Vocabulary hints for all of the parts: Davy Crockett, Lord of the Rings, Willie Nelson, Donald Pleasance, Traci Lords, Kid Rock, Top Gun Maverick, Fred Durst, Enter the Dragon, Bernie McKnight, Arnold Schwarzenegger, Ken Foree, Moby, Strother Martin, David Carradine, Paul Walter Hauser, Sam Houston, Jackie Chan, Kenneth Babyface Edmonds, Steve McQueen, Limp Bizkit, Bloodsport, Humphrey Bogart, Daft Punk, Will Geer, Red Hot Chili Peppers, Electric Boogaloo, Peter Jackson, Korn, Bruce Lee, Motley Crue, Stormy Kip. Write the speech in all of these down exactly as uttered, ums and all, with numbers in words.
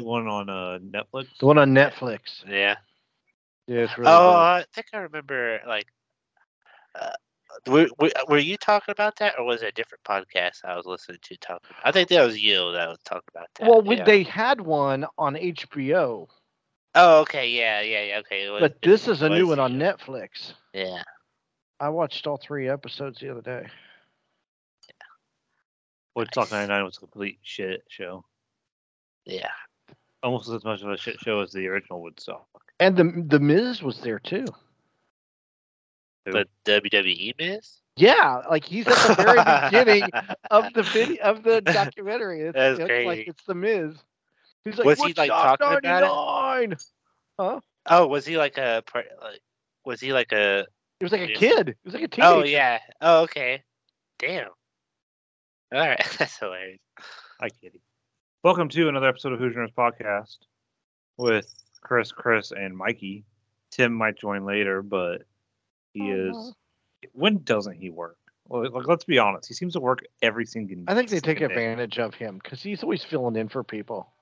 new one on uh, Netflix? The one on Netflix. Yeah. Yeah. It's really oh, bad. I think I remember. Like, uh, were, were were you talking about that, or was it a different podcast I was listening to talking? I think that was you that was talking about that. Well, yeah. They had one on H B O. Oh, okay. Yeah, yeah, yeah. Okay. Was, but this is a new one on Netflix. Yeah. I watched all three episodes the other day. Woodstock ninety-nine was a complete shit show. Yeah. Almost as much of a shit show as the original Woodstock. And the the Miz was there too. The W W E Miz? Yeah, like he's at the very beginning of the video, of the documentary. It's, That's it's crazy. Like it's the Miz. He's like, was he like talking ninety-nine? About it? Huh? Oh, was he like a part? Like, was he like a? It was like a kid. It was like a teenager. Oh yeah. Oh okay. Damn. All right, that's hilarious. Hi, Kitty. Welcome to another episode of Hoosier's Podcast with Chris, Chris, and Mikey. Tim might join later, but he uh-huh. is... When doesn't he work? Well, like, let's be honest. He seems to work every single day. I think they take advantage of him because he's always filling in for people.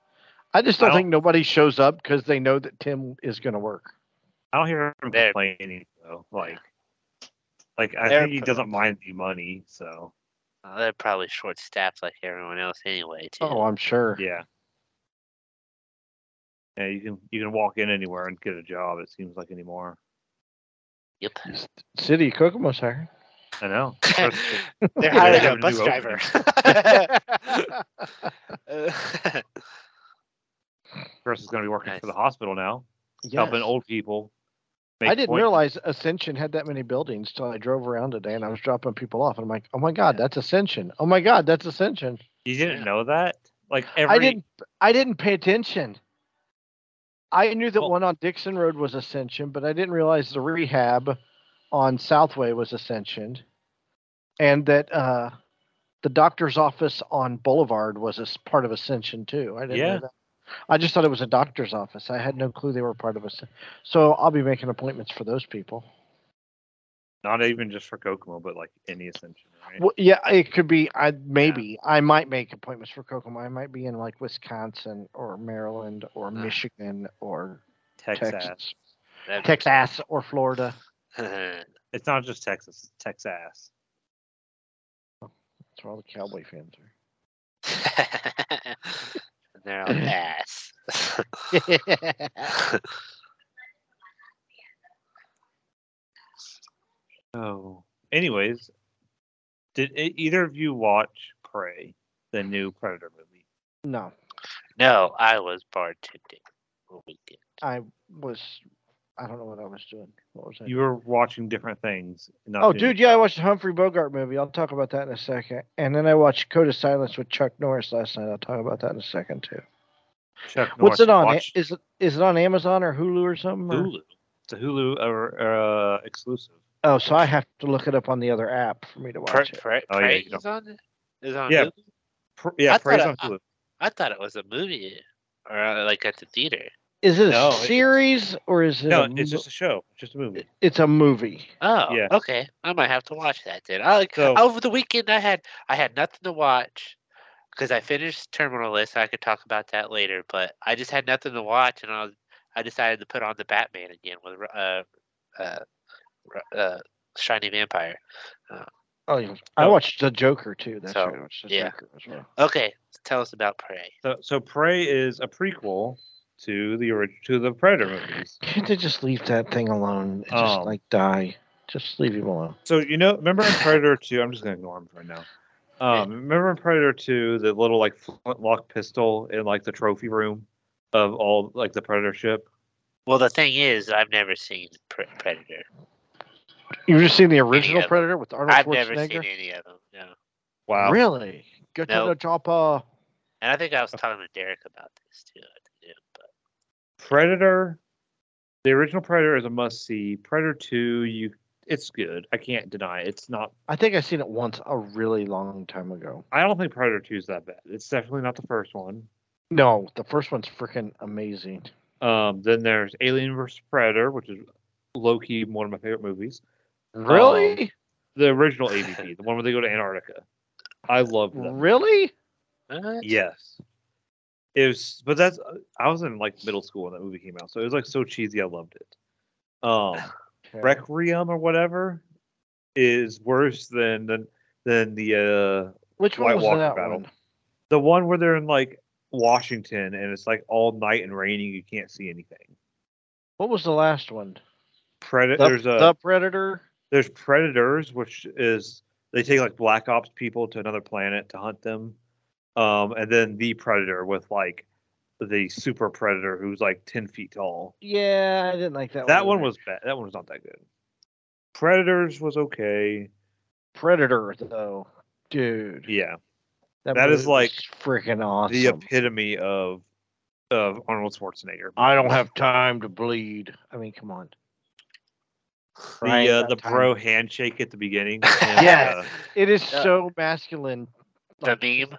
I just don't, I don't think nobody shows up because they know that Tim is going to work. I don't hear him complaining, though. Like, like I They're think he doesn't mind the money, so... Uh, they're probably short-staffed like everyone else anyway, too. Oh, I'm sure. Yeah. Yeah, you can you can walk in anywhere and get a job, it seems like, anymore. Yep. City of Kokomo's hiring. I know. They're hiring a bus driver. Chris is going to be working nice. for the hospital now, yes. helping old people. I didn't point. realize Ascension had that many buildings till I drove around today, and I was dropping people off, and I'm like, "Oh my god, yeah. that's Ascension! Oh my god, that's Ascension!" You didn't know that? Like every I didn't. I didn't pay attention. I knew that well, one on Dixon Road was Ascension, but I didn't realize the rehab on Southway was Ascension, and that uh, the doctor's office on Boulevard was a part of Ascension too. I didn't yeah. know that. I just thought it was a doctor's office. I had no clue they were part of us. So I'll be making appointments for those people. Not even just for Kokomo, but like any Ascension, right? Well, yeah, it could be. I Maybe. Yeah. I might make appointments for Kokomo. I might be in like Wisconsin or Maryland or no. Michigan or Texas. Texas, Texas or Florida. It's not just Texas. It's Texas. Oh, that's where all the Cowboy fans are. They're on ass. Oh. Anyways, did either of you watch Prey, the new Predator movie? No. No, I was bartending all weekend. I was. I don't know what I was doing. What was I? You doing? were watching different things. Not oh, dude, yeah, I watched the Humphrey Bogart movie. I'll talk about that in a second. And then I watched Code of Silence with Chuck Norris last night. I'll talk about that in a second too. Chuck What's Norris. What's it on? Watched... Is it is it on Amazon or Hulu or something? Or? Hulu. It's a Hulu uh, uh, exclusive. Oh, so I have to look it up on the other app for me to watch Pre- it. Pre- oh, Prey yeah, is on. Is on. Yeah, Hulu? Pre- yeah, Prey's on Hulu. I, I thought it was a movie, or uh, like at the theater. Is it a no, series it, or is it? No, it's mo- just a show. It's just a movie. It's a movie. Oh, yeah. Okay. I might have to watch that then. I like so, over the weekend. I had I had nothing to watch because I finished Terminal List. So I could talk about that later, but I just had nothing to watch, and I was, I decided to put on the Batman again with uh uh, uh Shiny Vampire. Uh, oh, yeah. I watched The Joker too. That's so, right. I watched The yeah. Joker as well. Okay, tell us about Prey. So, so Prey is a prequel to the original, to the Predator movies. Can't they just leave that thing alone? It's oh. Just like die. Just leave him alone. So you know, remember in Predator two? I'm just gonna ignore him right now. Um, remember in Predator two, the little like flintlock pistol in like the trophy room of all like the Predator ship. Well, the thing is, I've never seen pre- Predator. You've just seen the original Predator with Arnold Schwarzenegger? I've never seen any of them. No. Wow. Really? Go nope. to the job. Uh... And I think I was talking to Derek about this too. Predator, the original Predator is a must-see. Predator two, you, it's good. I can't deny it. It's not... I think I've seen it once a really long time ago. I don't think Predator two is that bad. It's definitely not the first one. No, the first one's freaking amazing. Um, then there's Alien versus Predator, which is low-key one of my favorite movies. Really? Um, the original A V P, the one where they go to Antarctica. I love that. Really? What? Yes. It was, but that's, I was in like middle school when that movie came out, so it was like so cheesy. I loved it. Um, okay. Requiem or whatever is worse than than, than the uh, which White one was Walker that battle. One? The one where they're in like Washington and it's like all night and raining, you can't see anything. What was the last one? Predator. The, there's a the Predator. There's Predators, which is they take like Black Ops people to another planet to hunt them. Um, and then the Predator with like the super Predator who's like ten feet tall. Yeah, I didn't like that one. That one was bad. That one was not that good. Predators was okay. Predator though, dude. Yeah, that, that is like freaking awesome. The epitome of of Arnold Schwarzenegger. I don't have time to bleed. I mean, come on. The uh, the bro handshake at the beginning. Yes, uh, it is so masculine. The meme.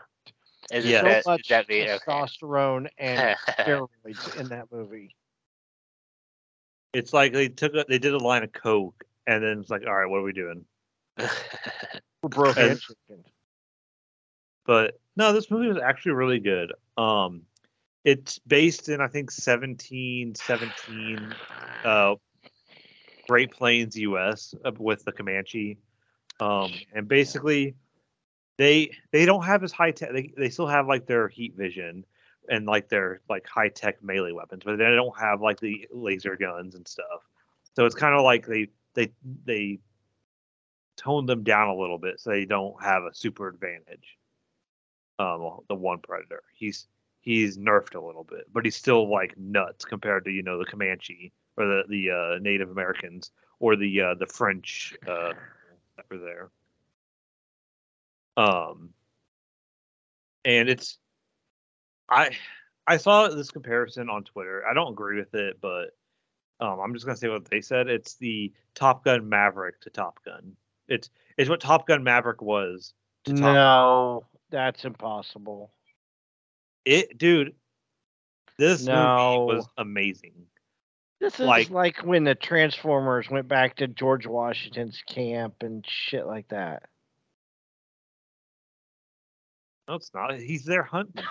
Is yeah, so that, much that be, testosterone okay. and steroids in that movie. It's like they took a, they did a line of coke, and then it's like, all right, what are we doing? We're broke. And, but no, this movie was actually really good. Um, it's based in I think seventeen seventeen, uh, Great Plains, U S, with the Comanche, um, and basically. They they don't have as high tech. They they still have like their heat vision and like their like high tech melee weapons, but they don't have like the laser guns and stuff. So it's kind of like they they they toned them down a little bit, so they don't have a super advantage. Um, the one Predator, he's he's nerfed a little bit, but he's still like nuts compared to you know the Comanche or the the uh, Native Americans or the uh, the French uh, that were there. Um, and it's, I, I saw this comparison on Twitter. I don't agree with it, but um, I'm just gonna say what they said. It's the Top Gun Maverick to Top Gun. It's it's what Top Gun Maverick was. To Top no, Gun. That's impossible. It, dude, this no. movie was amazing. This is like, like when the Transformers went back to George Washington's camp and shit like that. No, it's not. He's there hunting.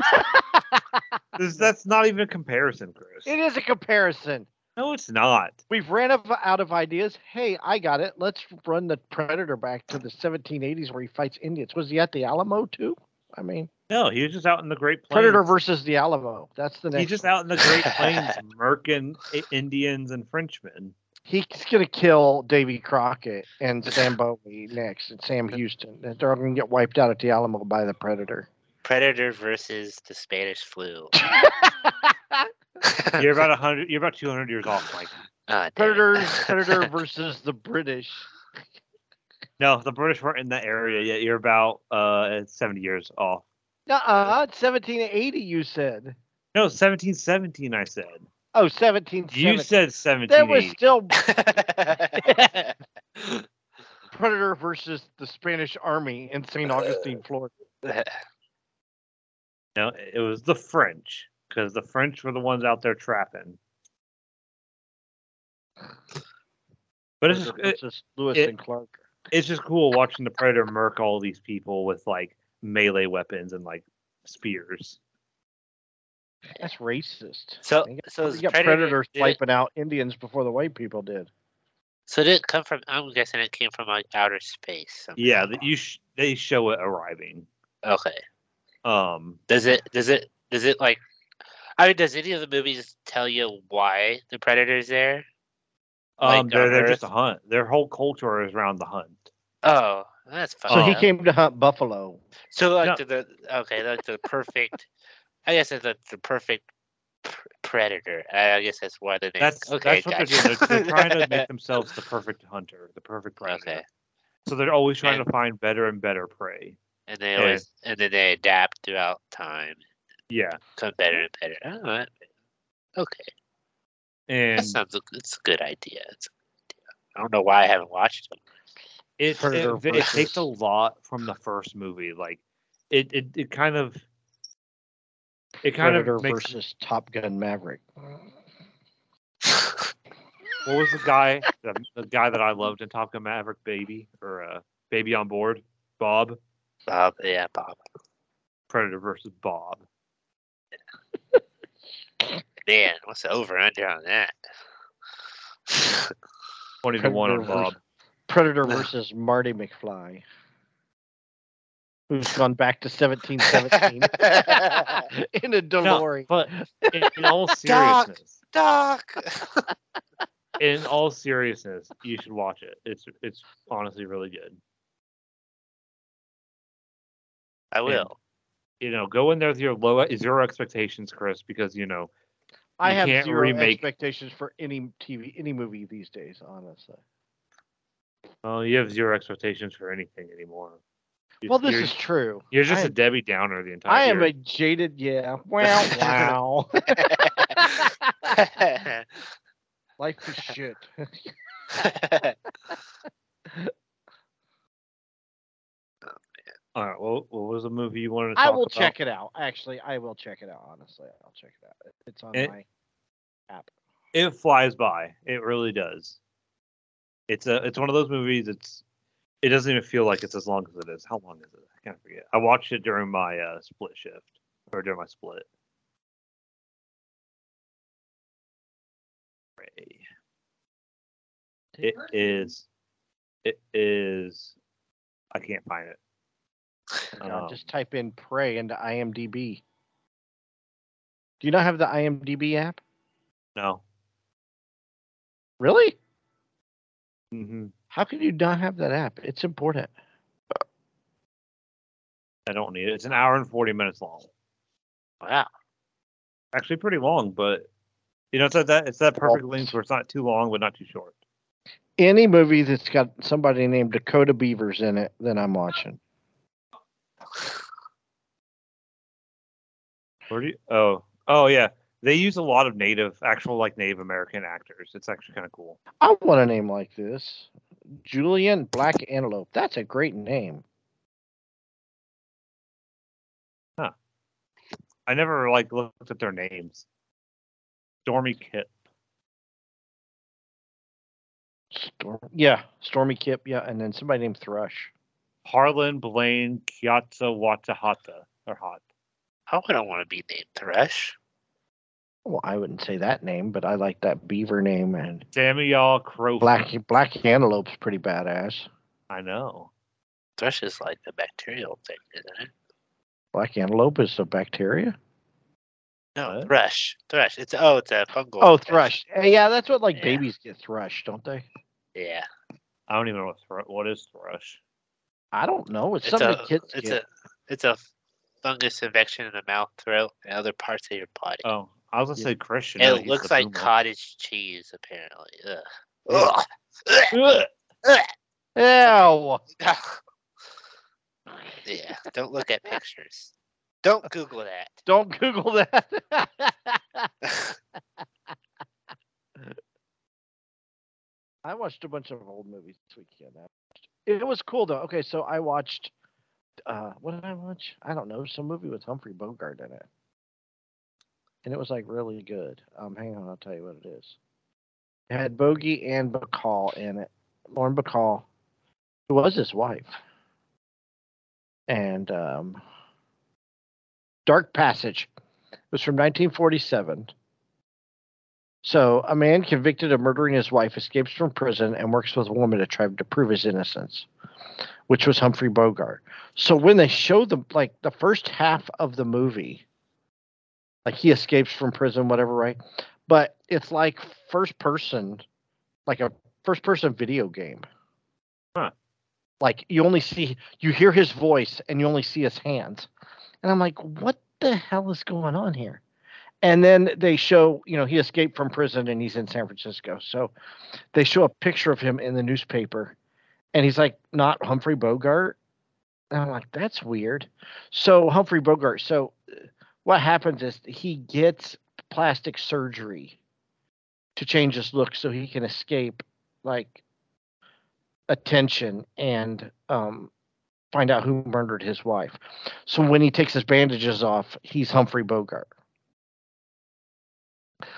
this, that's not even a comparison, Chris. It is a comparison. No, it's not. We've ran up, out of ideas. Hey, I got it. Let's run the Predator back to the seventeen eighties where he fights Indians. Was he at the Alamo, too? I mean... No, he was just out in the Great Plains. Predator versus the Alamo. That's the next He's just one. Out in the Great Plains murking Indians and Frenchmen. He's going to kill Davy Crockett and Sam Bowie next and Sam Houston. They're going to get wiped out at the Alamo by the Predator. Predator versus the Spanish flu. you're about one hundred, you're about two hundred years off, Mike. Uh, Predators, Predator versus the British. No, the British weren't in that area yet. You're about uh, seventy years off. Nuh-uh, it's seventeen eighty you said. No, seventeen seventeen I said. Oh, seventeen. You said seventeen. That was still Predator versus the Spanish Army in Saint Augustine, Florida. No, it was the French because the French were the ones out there trapping. But it's just, it, Lewis it, and Clark. It's just cool watching the Predator murk all these people with like melee weapons and like spears. That's racist. So, you got, so you got Predator, predators wiping out Indians before the white people did. So did it come from? I'm guessing it came from like outer space. Somehow. Yeah, you sh- they show it arriving. Okay. Um. Does it? Does it? Does it like? I mean, does any of the movies tell you why the Predator's there? Um, like they're they're Earth? Just a hunt. Their whole culture is around the hunt. Oh, that's fun. So oh. he came to hunt buffalo. So like no. to the okay, like the perfect. I guess it's the, the perfect pr- predator. I guess that's why the name. That's, okay, that's what gotcha. They're doing. They're, they're trying to make themselves the perfect hunter, the perfect predator. Okay. So they're always trying and, to find better and better prey. And they always and, and then they adapt throughout time. Yeah. Become better and better. Oh, that, okay. And that sounds it's a good idea. It's a good idea. I don't know why I haven't watched it. It, it, it takes a lot from the first movie. Like it it, it kind of It kind Predator of makes... versus Top Gun Maverick. What was the guy, the, the guy that I loved in Top Gun Maverick, Baby or uh, Baby on Board, Bob? Bob, yeah, Bob. Predator versus Bob. man, what's the over under on that? twenty to one on Bob. Predator versus Marty McFly, who's gone back to seventeen seventeen in a DeLorean. No, but in, in all seriousness, Doc. Doc. In all seriousness, you should watch it. It's it's honestly really good. I will. And, you know, go in there with your low zero expectations, Chris, because you know I you have can't zero remake... expectations for any T V, any movie these days. Honestly, well, you have zero expectations for anything anymore. You're, well, this is true. You're just I a am, Debbie Downer the entire. I year. am a jaded, yeah. Wow, wow. Life is shit. All right. Well, what was the movie you wanted to talk about? I will about? check it out. Actually, I will check it out. Honestly, I'll check it out. It's on it, my app. It flies by. It really does. It's a. It's one of those movies. It's. It doesn't even feel like it's as long as it is. How long is it? I can't forget. I watched it during my uh, split shift or during my split. It is. It is. I can't find it. No, um, just type in "Prey" into I M D B. Do you not have the I M D B app? No. Really? Mm-hmm. How can you not have that app? It's important. I don't need it. It's an hour and forty minutes long. Wow. Actually, pretty long, but you know, it's that that it's that perfect length where it's not too long but not too short. Any movie that's got somebody named Dakota Beavers in it, then I'm watching. Where do you, oh, oh yeah. They use a lot of native, actual like Native American actors. It's actually kind of cool. I want a name like this, Julian Black Antelope. That's a great name. Huh. I never like looked at their names. Stormy Kip. Storm, yeah, Stormy Kip, yeah, and then somebody named Thrush. Harlan Blaine Kyatza Watahata, or Hot. How would I want to be named Thrush? Well, I wouldn't say that name, but I like that beaver name. And Samuel Crow. Black Black Antelope's pretty badass. I know. Thrush is like the bacterial thing, isn't it? Black Antelope is a bacteria? No, what? thrush, thrush. It's oh, it's a fungal. Oh, thrush. Hey, yeah, that's what like yeah. babies get thrush, don't they? Yeah. I don't even know what thrush. What is thrush? I don't know. It's, it's something a, kids it's get. a it's a fungus infection in the mouth, throat, and other parts of your body. Oh, I was gonna yeah. say Christian. It, it looks like cottage cheese, apparently. Ugh. Ugh. Ugh. Ugh. Ugh. Ew. Yeah. Don't look at pictures. Don't Google that. Don't Google that. I watched a bunch of old movies this weekend. It was cool, though. Okay, so I watched... Uh, what did I watch? I don't know. Some movie with Humphrey Bogart in it. And it was, like, really good. Um, hang on. I'll tell you what it is. It had Bogey and Bacall in it. Lauren Bacall, who was his wife. And... um. Dark Passage. It was from nineteen forty-seven. So, a man convicted of murdering his wife escapes from prison and works with a woman to try to prove his innocence, which was Humphrey Bogart. So, when they show them, like, the first half of the movie, like, he escapes from prison, whatever, right? But it's like first person, like a first person video game. Huh. Like, you only see, you hear his voice and you only see his hands. And I'm like, what the hell is going on here? And then they show, you know, he escaped from prison and he's in San Francisco. So they show a picture of him in the newspaper and he's like, not Humphrey Bogart. And I'm like, that's weird. So Humphrey Bogart. So what happens is he gets plastic surgery to change his look so he can escape like attention and, um, find out who murdered his wife. So when he takes his bandages off, he's Humphrey Bogart.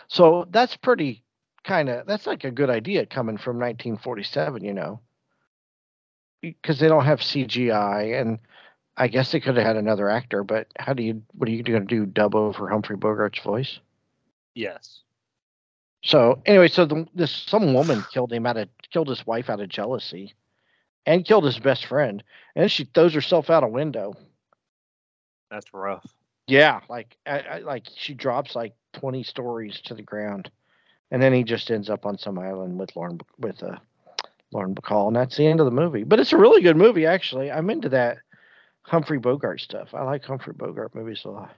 So that's pretty kind of, that's like a good idea coming from nineteen forty-seven, you know, because they don't have C G I, and I guess they could have had another actor, but how do you, what are you going to do? Dub over Humphrey Bogart's voice? Yes. So anyway, so the, this some woman killed him out of killed his wife out of jealousy, and killed his best friend, and she throws herself out a window. That's rough. Yeah, like I, I, like she drops like twenty stories to the ground, and then he just ends up on some island with Lauren with uh, Lauren Bacall, and that's the end of the movie. But it's a really good movie, actually. I'm into that Humphrey Bogart stuff. I like Humphrey Bogart movies a lot.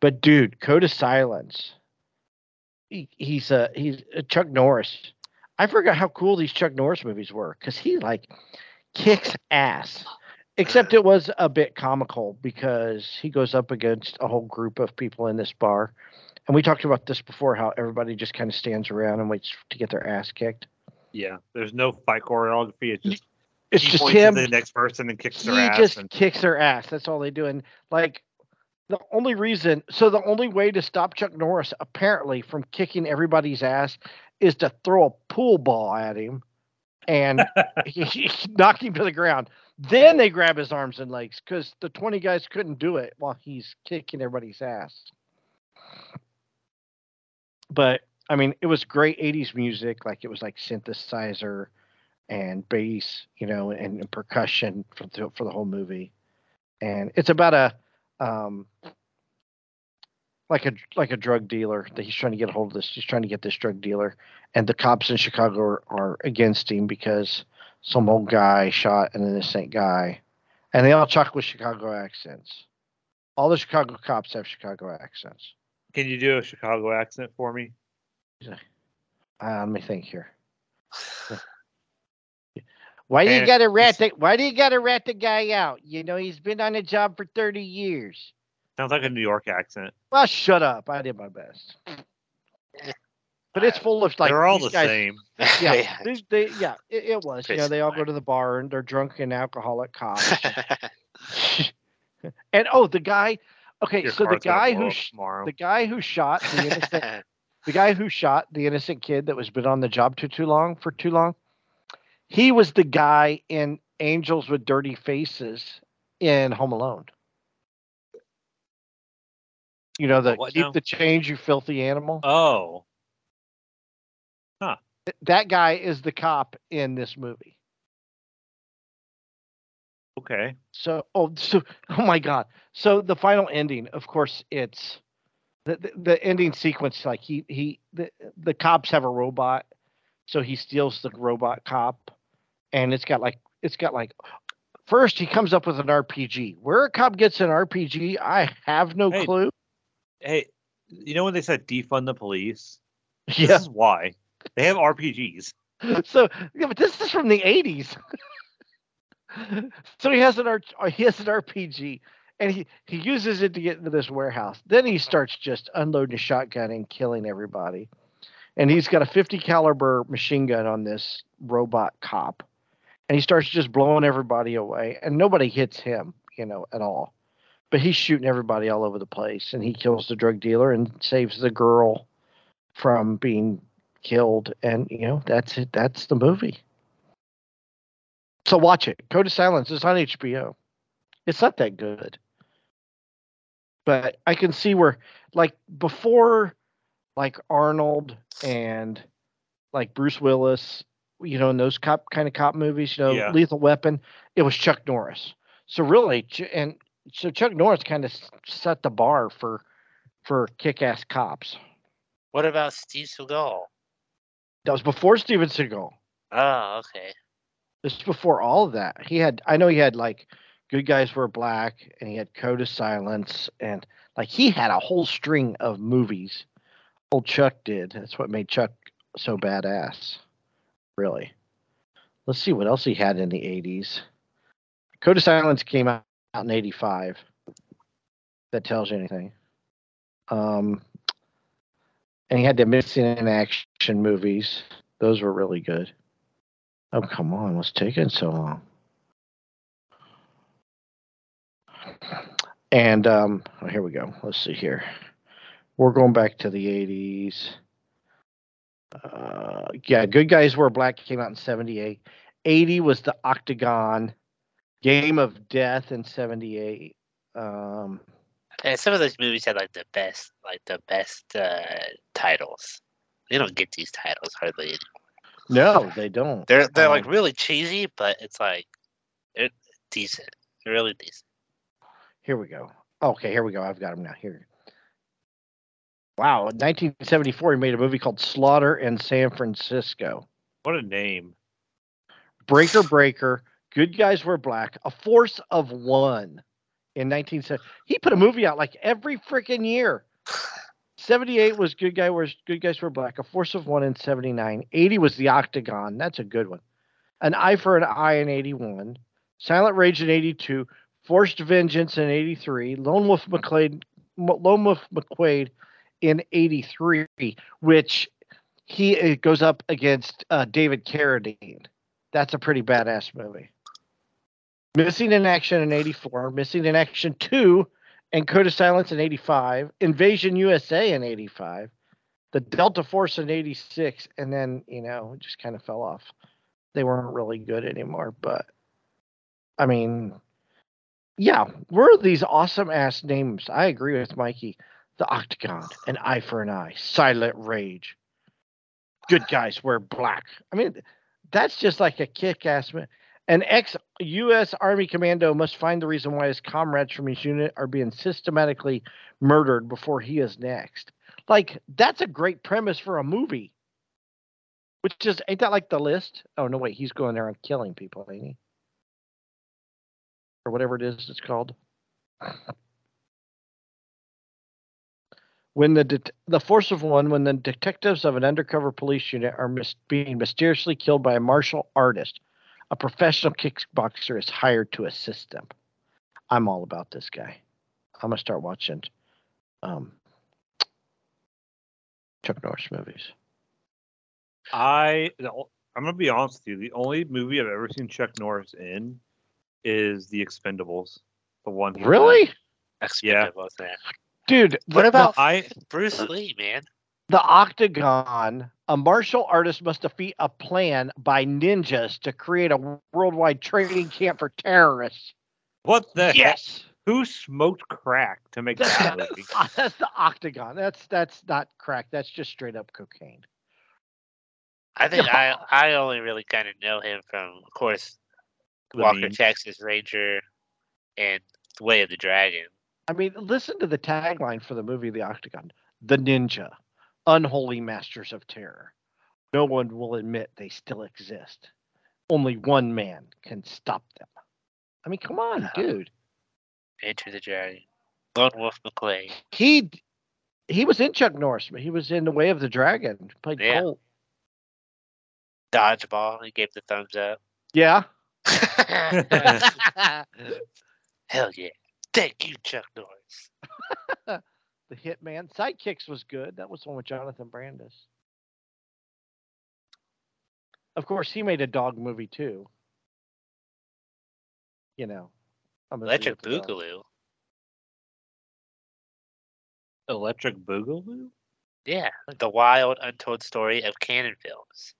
But dude, Code of Silence. He, he's a he's a Chuck Norris. I forgot how cool these Chuck Norris movies were because he like kicks ass. Except it was a bit comical because he goes up against a whole group of people in this bar. And we talked about this before, how everybody just kind of stands around and waits to get their ass kicked. Yeah, there's no fight choreography. It's just, it's just him. To the next person and kicks their ass. He just and- kicks their ass. That's all they do. And like the only reason, so the only way to stop Chuck Norris apparently from kicking everybody's ass is to throw a pool ball at him and he, he knock him to the ground. Then they grab his arms and legs because the twenty guys couldn't do it while he's kicking everybody's ass. But, I mean, it was great eighties music. Like, it was like synthesizer and bass, you know, and, and percussion for the, for the whole movie. And it's about a, um, like a, like a drug dealer that he's trying to get a hold of this. He's trying to get this drug dealer. And the cops in Chicago are, are against him because some old guy shot an innocent guy, and they all talk with Chicago accents. All the Chicago cops have Chicago accents. Can you do a Chicago accent for me? Uh, let me think here. Why do you got to rat that? Why do you got to rat the guy out? You know he's been on the job for thirty years. Sounds like a New York accent. Well, shut up! I did my best. But it's full of like they're all the guys, same. Yeah, yeah. These, they, yeah it, it was. Chris you know, they all go to the bar and they're drunk and alcoholic cops. And oh, the guy. Okay, Your so the guy who the guy who shot the innocent, the guy who shot the innocent kid that was been on the job too too long for too long. He was the guy in Angels with Dirty Faces in Home Alone. You know the what, keep now? the change, you filthy animal. Oh. Huh. That guy is the cop in this movie. Okay. So, oh, so, oh my God. So the final ending, of course, it's the the, the ending sequence. Like he he the, the cops have a robot, so he steals the robot cop, and it's got like it's got like. First, he comes up with an R P G. Where a cop gets an R P G, I have no hey, clue. Hey, you know when they said defund the police? This yeah. is why. They have R P Gs. So, yeah, but this is from the eighties. So he has an he has an R P G, and he, he uses it to get into this warehouse. Then he starts just unloading a shotgun and killing everybody. And he's got a fifty caliber machine gun on this robot cop, and he starts just blowing everybody away. And nobody hits him, you know, at all. But he's shooting everybody all over the place, and he kills the drug dealer and saves the girl from being killed, and you know that's it. That's the movie. So watch it. Code of Silence is on H B O. It's not that good, but I can see where, like before, like Arnold and like Bruce Willis, you know, in those cop kind of cop movies, you know, yeah. Lethal Weapon. It was Chuck Norris. So really, and so Chuck Norris kind of set the bar for for kick-ass cops. What about Steve Seagal? That was before Steven Seagal. Oh, okay. This is before all of that. He had, I know he had like Good Guys Wear Black, and he had Code of Silence, and like he had a whole string of movies. Old Chuck did. That's what made Chuck so badass. Really. Let's see what else he had in the eighties. Code of Silence came out in eighty-five. That tells you anything. Um, And he had the Missing in Action movies. Those were really good. Oh, come on. What's taking so long? And um, oh, here we go. Let's see here. We're going back to the eighties. Uh, yeah, Good Guys Wear Black came out in seventy-eight. eighty was The Octagon. Game of Death in seventy-eight. Um, and some of those movies had like the best, like the best... Uh... titles. They don't get these titles hardly anymore. No, they don't. They're they're um, like really cheesy, but it's like they're decent. They're really decent. Here we go. Okay, here we go. I've got them now. Here. Wow, in nineteen seventy-four, he made a movie called Slaughter in San Francisco. What a name. Breaker Breaker, Good Guys Wear Black, A Force of One in nineteen seventy. He put a movie out like every freaking year. seventy-eight was Good Guy Wears, Good Guys Wear Black, A Force of One in seventy-nine. eighty was The Octagon. That's a good one. An Eye for an Eye in eighty-one. Silent Rage in eighty-two. Forced Vengeance in eighty-three. Lone Wolf McQuade, Lone Wolf McQuade in eighty-three, which he goes up against uh, David Carradine. That's a pretty badass movie. Missing in Action in eighty-four. Missing in Action two and Code of Silence in eighty-five. Invasion U S A in eighty-five. The Delta Force in eighty-six. And then, you know, it just kind of fell off. They weren't really good anymore. But, I mean, yeah, where are these awesome-ass names? I agree with Mikey. The Octagon, An Eye for an Eye, Silent Rage, Good Guys Wear Black. I mean, that's just like a kick-ass man. An ex-U S Army commando must find the reason why his comrades from his unit are being systematically murdered before he is next. Like, that's a great premise for a movie. Which is, ain't that like The List? Oh, no, wait, he's going there and killing people, ain't he? Or whatever it is it's called. When the det- the force of one, when the detectives of an undercover police unit are mis- being mysteriously killed by a martial artist, a professional kickboxer is hired to assist them. I'm all about this guy. I'm gonna start watching um, Chuck Norris movies. I I'm gonna be honest with you. The only movie I've ever seen Chuck Norris in is The Expendables. The one. Really? Expendables. Yeah. Dude, what the, about the, I, Bruce Lee, man? The Octagon, a martial artist must defeat a plan by ninjas to create a worldwide training camp for terrorists. What the yes? Heck? Who smoked crack to make that movie? That's The Octagon. That's that's not crack. That's just straight up cocaine. I think no. I I only really kind of know him from, of course, the Walker, mean. Texas Ranger, and The Way of the Dragon. I mean, listen to the tagline for the movie The Octagon. The Ninja, Unholy Masters of Terror. No one will admit they still exist. Only one man can stop them. I mean, come on, dude. Enter the Dragon. Lone Wolf McQuade. He he was in Chuck Norris, but he was in The Way of the Dragon. Played yeah. Colt. Dodgeball. He gave the thumbs up. Yeah. Hell yeah. Thank you, Chuck Norris. The Hitman. Sidekicks was good. That was the one with Jonathan Brandis. Of course, he made a dog movie, too. You know. Electric Boogaloo. Dog. Electric Boogaloo? Yeah. The wild, untold story of Cannon films.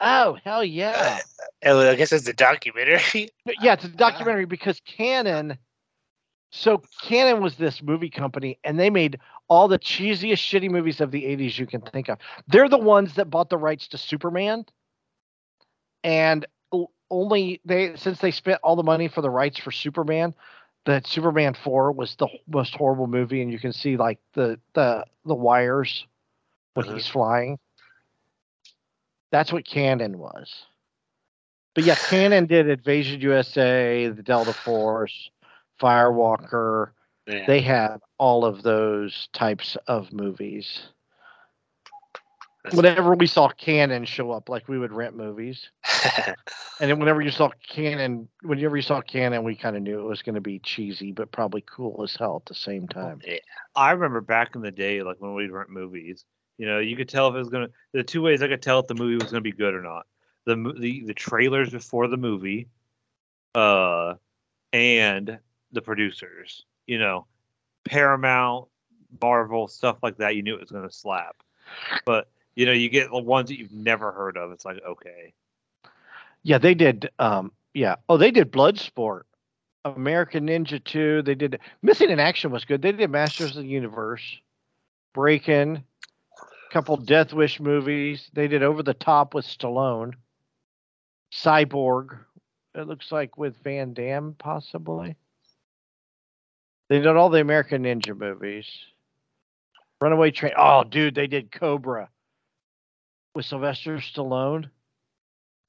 Oh, hell yeah. Uh, I guess it's a documentary. Yeah, it's a documentary because Cannon... So Cannon was this movie company, and they made all the cheesiest, shitty movies of the eighties you can think of. They're the ones that bought the rights to Superman, and only they since they spent all the money for the rights for Superman, that Superman four was the most horrible movie, and you can see like the the the wires when mm-hmm. he's flying. That's what Cannon was. But yeah, Cannon did Invasion U S A, The Delta Force. Firewalker, yeah. They had all of those types of movies. That's whenever we saw Cannon show up, like we would rent movies, and then whenever you saw Cannon, whenever you saw Cannon, we kind of knew it was going to be cheesy, but probably cool as hell at the same time. Yeah, I remember back in the day, like when we rent movies, you know, you could tell if it was going to. The two ways I could tell if the movie was going to be good or not: the the the trailers before the movie, uh, and the producers, you know, Paramount, Marvel, stuff like that. You knew it was going to slap, but you know, you get the ones that you've never heard of. It's like, okay. Yeah, they did. Um, yeah. Oh, they did Bloodsport, American Ninja two. They did Missing in Action was good. They did Masters of the Universe, Breakin', couple Death Wish movies. They did Over the Top with Stallone. Cyborg, it looks like, with Van Damme, possibly. They did all the American Ninja movies. Runaway Train. Oh, dude, they did Cobra with Sylvester Stallone.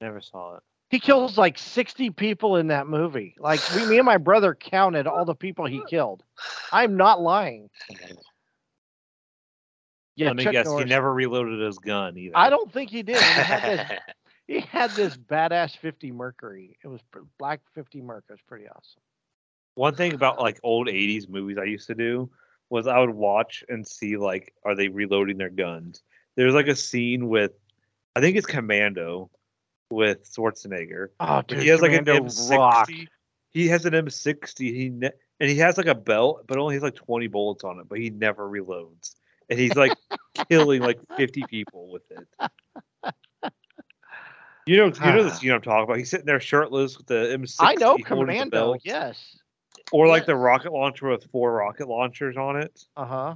Never saw it. He kills like sixty people in that movie. Like, we, me and my brother counted all the people he killed. I'm not lying. Yeah, let me Chuck guess, Norris. He never reloaded his gun either. I don't think he did. He had this, he had this badass fifty Mercury. It was black fifty Mercury. It was pretty awesome. One thing about like old eighties movies I used to do was I would watch and see, like, are they reloading their guns? There's like a scene with, I think it's Commando, with Schwarzenegger. Oh, dude, he has like an M sixty. Rock. He has an M sixty. He ne- and he has like a belt, but only has like twenty bullets on it. But he never reloads, and he's like killing like fifty people with it. You know, you know the scene I'm talking about. He's sitting there shirtless with the M sixty. I know Commando. Yes. Or like yes. the rocket launcher with four rocket launchers on it. Uh huh.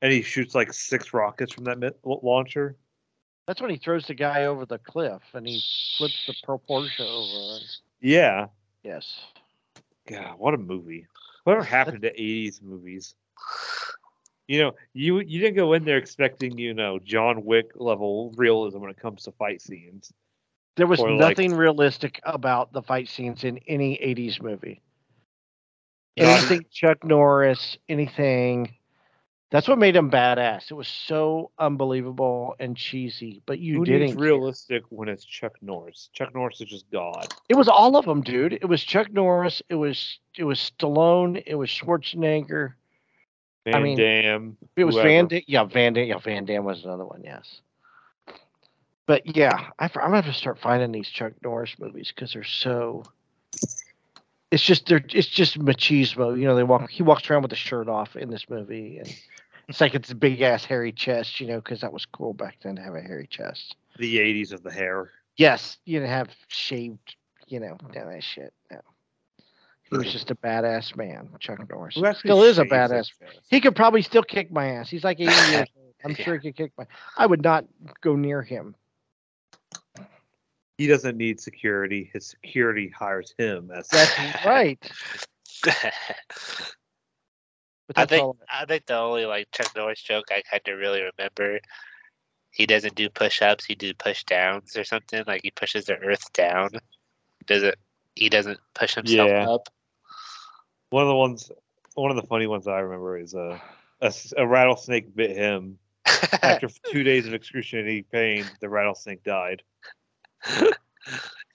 And he shoots like six rockets from that launcher. That's when he throws the guy over the cliff and he flips the Porsche over. Yeah. Yes. God, what a movie. Whatever happened to eighties movies? You know, you you didn't go in there expecting, you know, John Wick level realism when it comes to fight scenes. There was or nothing like, realistic about the fight scenes in any eighties movie. Anything Chuck Norris, anything... That's what made him badass. It was so unbelievable and cheesy, but you Who didn't. It's realistic when it's Chuck Norris. Chuck Norris is just God. It was all of them, dude. It was Chuck Norris. It was it was Stallone. It was Schwarzenegger. Van I mean, Damme. It was whoever. Van Damme. Yeah, Van Damme. Yeah, Van Damme was another one. Yes. But yeah, I, I'm gonna have to start finding these Chuck Norris movies because they're so. It's just they're it's just machismo, you know. They walk. He walks around with the shirt off in this movie, and it's like it's a big ass hairy chest, you know, because that was cool back then to have a hairy chest. The eighties of the hair. Yes, you didn't have shaved, you know, none of that shit. No, he was just a badass man, Chuck Norris. Well, still is a badass man. He could probably still kick my ass. He's like eighty years old. I'm yeah. sure he could kick my. I would not go near him. He doesn't need security. His security hires him. As that's right. But that's I think all I think the only like Chuck Norris joke I had to really remember. He doesn't do push-ups. He do push-downs or something. Like he pushes the earth down. Doesn't he? Doesn't push himself yeah. up. One of the ones, one of the funny ones I remember is uh, a a rattlesnake bit him. After two days of excruciating pain, the rattlesnake died.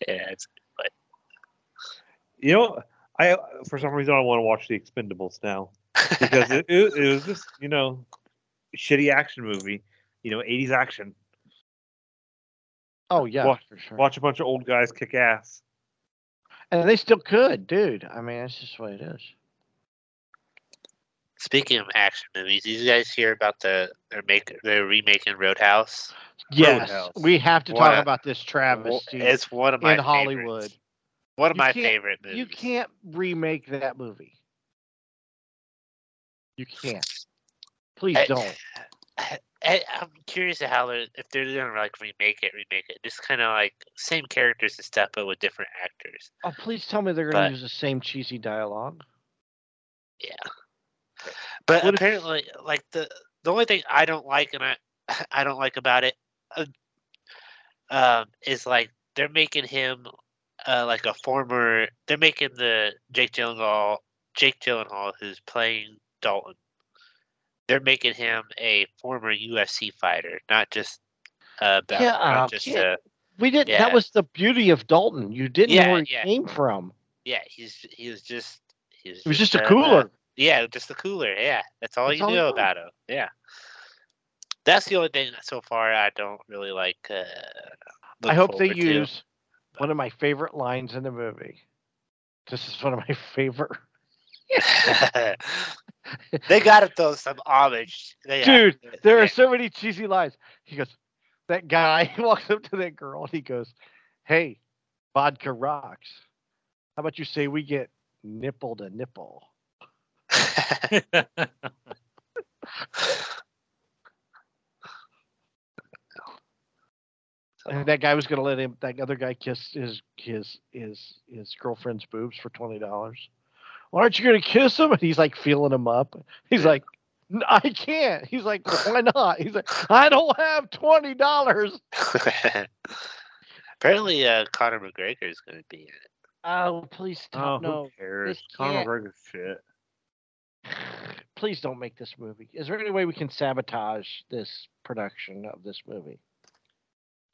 Yeah, it's but you know, I for some reason I want to watch The Expendables now because it, it, it was just, you know, shitty action movie, you know, eighties action. Oh yeah, watch, for sure. Watch a bunch of old guys kick ass, and they still could, dude. I mean, that's just the way it is. Speaking of action movies, did you guys hear about the they're make they're remaking Roadhouse? Yes, Roadhouse. We have to what talk a, about this travesty. It's one of my in Hollywood. Favorites. One of you my favorite movies. You can't remake that movie. You can't. Please I, don't. I, I, I'm curious to how they're, if they're gonna like remake it, remake it. Just kind of like same characters and stuff, but with different actors. Oh, please tell me they're gonna but, use the same cheesy dialogue. Yeah. But what apparently, is, like the the only thing I don't like and I I don't like about it uh, um, is like they're making him uh, like a former. They're making the Jake Gyllenhaal Jake Gyllenhaal who's playing Dalton. They're making him a former U F C fighter, not just uh, about, yeah, not just yeah. a, we didn't. Yeah. That was the beauty of Dalton. You didn't yeah, know where he yeah. came from. Yeah, he's he was just he was, he was just, just a cooler. Uh, Yeah, just the cooler. Yeah, that's all that's you all know about him. Yeah, that's the only thing so far I don't really like. Uh, I hope they use to. one of my favorite lines in the movie. This is one of my favorite. They gotta throw some homage, they dude. Gotta, there yeah. are so many cheesy lines. He goes, "That guy." He walks up to that girl and he goes, "Hey, vodka rocks. How about you say we get nipple to nipple?" And that guy was going to let him, that other guy, kiss his his his his girlfriend's boobs for twenty dollars. Why aren't you going to kiss him? And he's like feeling him up. He's like, I can't. He's like, why not? He's like, I don't have twenty dollars. Apparently, uh, Conor McGregor is going to be in it. Oh, please stop! Oh, no, who cares? Conor McGregor shit. Please don't make this movie. Is there any way we can sabotage this production of this movie?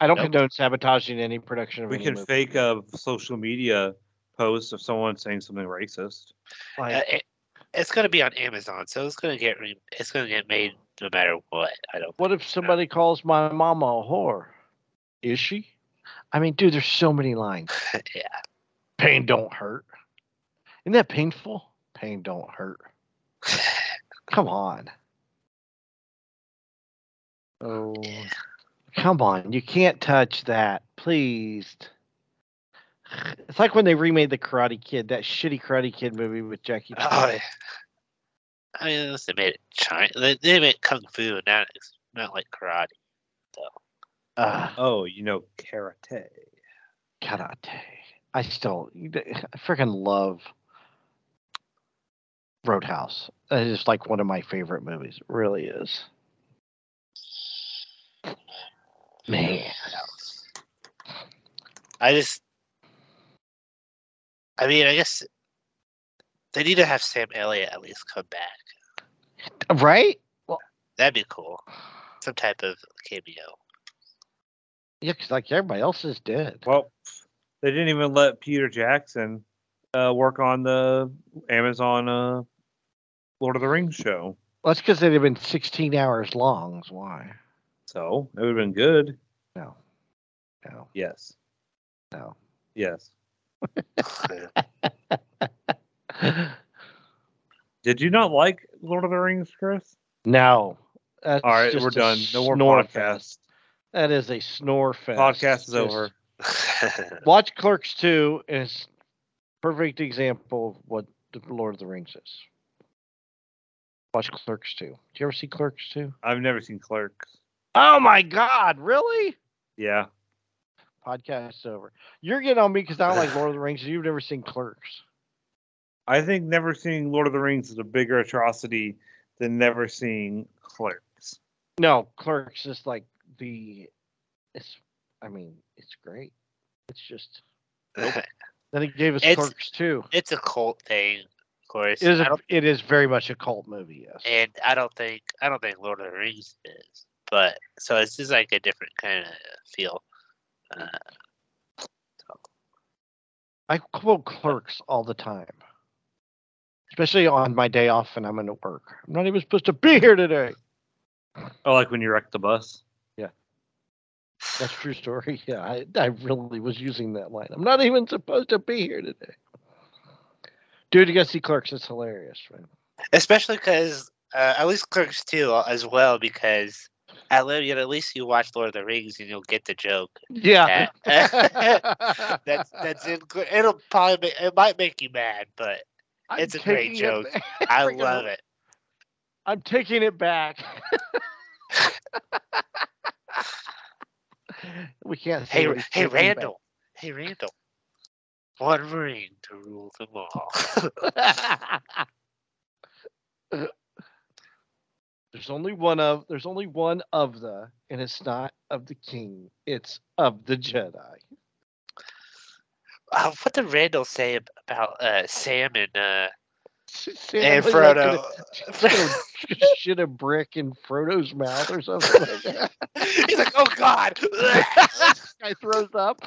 I don't nope. condone sabotaging any production of we any movie. We could fake a social media post of someone saying something racist. Like, uh, it, it's going to be on Amazon, so it's going to get re- it's going to get made no matter what. I don't. What if somebody know. calls my mama a whore? Is she? I mean, dude, there's so many lines. Yeah. Pain don't hurt. Isn't that painful? Pain don't hurt. Come on. Oh. Yeah. Come on, you can't touch that. Please. It's like when they remade the Karate Kid, that shitty Karate Kid movie with Jackie Chan. Oh, yeah. I mean, unless they made it China. They, they made Kung Fu, and now it's not like karate. So. Uh, oh, you know, karate. Karate. I still I freaking love Roadhouse. It's like one of my favorite movies. It really is. Man, I just, I mean, I guess they need to have Sam Elliott at least come back, right? Well, that'd be cool. Some type of cameo. Yeah, because like everybody else is dead. Well, they didn't even let Peter Jackson uh, work on the Amazon uh, Lord of the Rings show. Well, that's because they'd have been sixteen hours long. That's why. So it would have been good. No. No. Yes. No. Yes. Did you not like Lord of the Rings, Chris? No. All right, we're done. No more podcast. That is a snore fest. Podcast is over. Watch Clerks two, and it's a perfect example of what the Lord of the Rings is. Watch Clerks two. Do you ever see Clerks two? I've never seen Clerks. Oh my God! Really? Yeah. Podcast's over. You're getting on me because I don't like Lord of the Rings. You've never seen Clerks. I think never seeing Lord of the Rings is a bigger atrocity than never seeing Clerks. No, Clerks is like the. It's. I mean, it's great. It's just. Nope. Then it gave us it's, Clerks too. It's a cult thing. Of course, it is, a, it is very much a cult movie. Yes. And I don't think I don't think Lord of the Rings is. But so it's just like a different kind of feel. Uh, so. I quote Clerks all the time, especially on my day off and I'm going to work. I'm not even supposed to be here today. Oh, like when you wrecked the bus? Yeah, that's a true story. Yeah, I, I really was using that line. I'm not even supposed to be here today. Dude, you got to see Clerks. It's hilarious, right? Especially because uh, at least Clerks too, as well, because. At least you watch Lord of the Rings and you'll get the joke. Yeah, that's that's it. It'll probably it might make you mad, but it's I'm a great joke. I love it. I'm taking it back. We can't. Hey, hey, Randall. Hey, Randall. One ring to rule them all. There's only one of there's only one of the, and it's not of the king. It's of the Jedi. Uh, what did Randall say about uh, Sam and uh, Sam and Frodo? Shit a brick in Frodo's mouth or something like that. He's like, oh God! This guy throws up.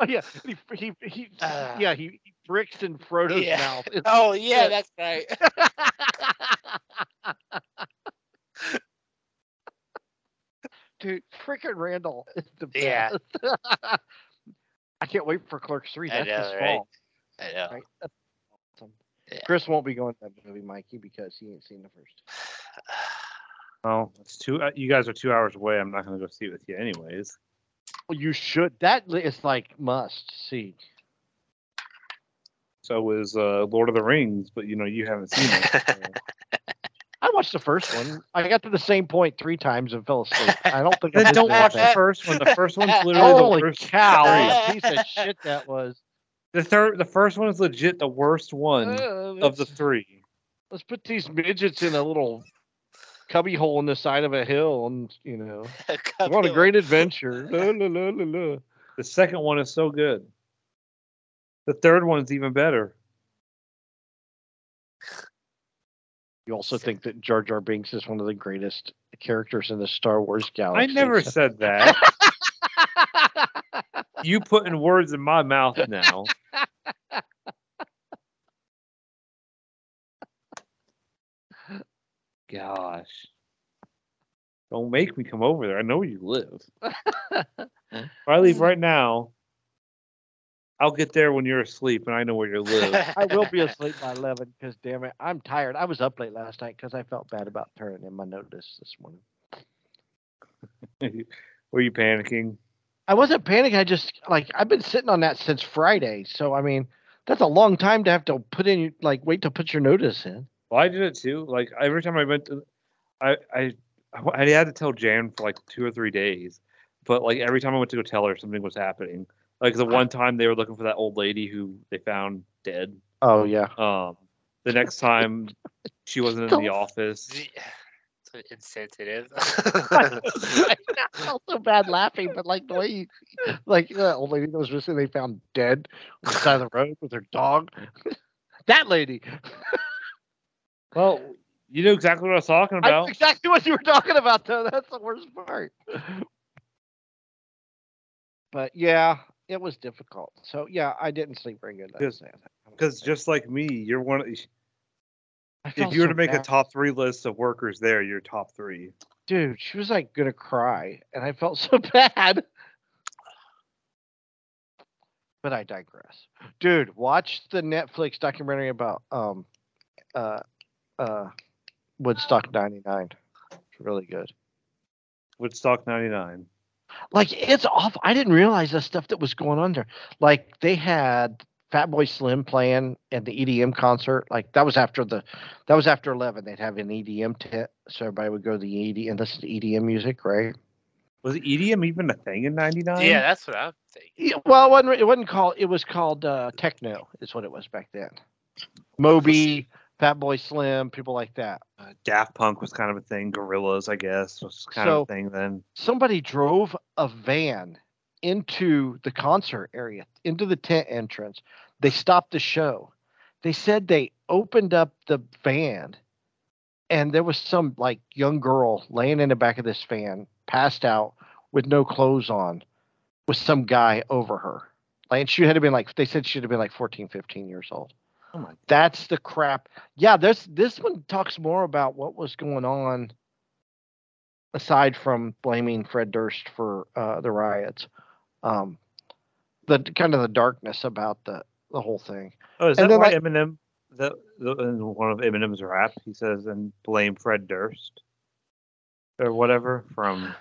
Oh yeah, he he, he uh, yeah he, he bricks in Frodo's yeah. mouth. It's, oh yeah, that's right. Dude, freaking Randall is the best. Yeah. I can't wait for Clerks three. That's his fault. I know. Right? That's awesome. Yeah. Chris won't be going to that movie, Mikey, because he ain't seen the first. Well, it's two. Uh, you guys are two hours away. I'm not going to go see it with you, anyways. Well, you should. That is like must see. So is uh, Lord of the Rings, but you know you haven't seen it. So. watched the first one. I got to the same point three times and fell asleep. I don't think. I don't watch the first one. The first one's literally holy the cow! Piece of shit that was. The third, the first one is legit the worst one uh, of the three. Let's put these midgets in a little cubby hole in the side of a hill, and you know, what a great adventure! La, la, la, la, la. The second one is so good. The third one is even better. You also think that Jar Jar Binks is one of the greatest characters in the Star Wars galaxy. I never said that. You putting words in my mouth now. Gosh. Don't make me come over there. I know where you live. If I leave right now, I'll get there when you're asleep, and I know where you live. I will be asleep by eleven, because, damn it, I'm tired. I was up late last night because I felt bad about turning in my notice this morning. Were you panicking? I wasn't panicking. I just, like, I've been sitting on that since Friday. So, I mean, that's a long time to have to put in, like, wait to put your notice in. Well, I did it, too. Like, every time I went to, I, I, I had to tell Jan for, like, two or three days. But, like, every time I went to go tell her, something was happening. Like the one time they were looking for that old lady who they found dead. Oh yeah. Um, the next time she wasn't in the office. So insensitive. I felt so bad laughing, but like the way you, like the old lady that was missing, they found dead on the side of the road with her dog. That lady. Well, you knew exactly what I was talking about. I knew exactly what you were talking about, though. That's the worst part. But yeah. It was difficult. So, yeah, I didn't sleep very good. Because just like me, you're one of these. If you were so to make bad. a top three list of workers there, you're top three. Dude, she was like going to cry, and I felt so bad. But I digress. Dude, watch the Netflix documentary about um, uh, uh, Woodstock ninety-nine. It's really good. Woodstock ninety-nine. Like, it's awful. I didn't realize the stuff that was going on there. Like, they had Fatboy Slim playing at the E D M concert. Like, that was after the, that was after eleven. They'd have an E D M tent, so everybody would go to the E D M and listen to E D M music, right? Was E D M even a thing in ninety-nine? Yeah, that's what I'm thinking. Yeah, well, it wasn't, it wasn't called, it was called uh, techno, is what it was back then. Moby, Fatboy Slim, people like that. Uh, Daft Punk was kind of a thing. Gorillaz, I guess, was kind so, of a thing then. Somebody drove a van into the concert area, into the tent entrance. They stopped the show. They said they opened up the van, and there was some like young girl laying in the back of this van, passed out with no clothes on, with some guy over her. Like, and she had been like, they said she'd have been like fourteen, fifteen years old. Oh my God. That's the crap. Yeah, this this one talks more about what was going on, aside from blaming Fred Durst for uh, the riots, um, the kind of the darkness about the, the whole thing. Oh, is that why like, Eminem? That one of Eminem's rap, he says, and blame Fred Durst or whatever from.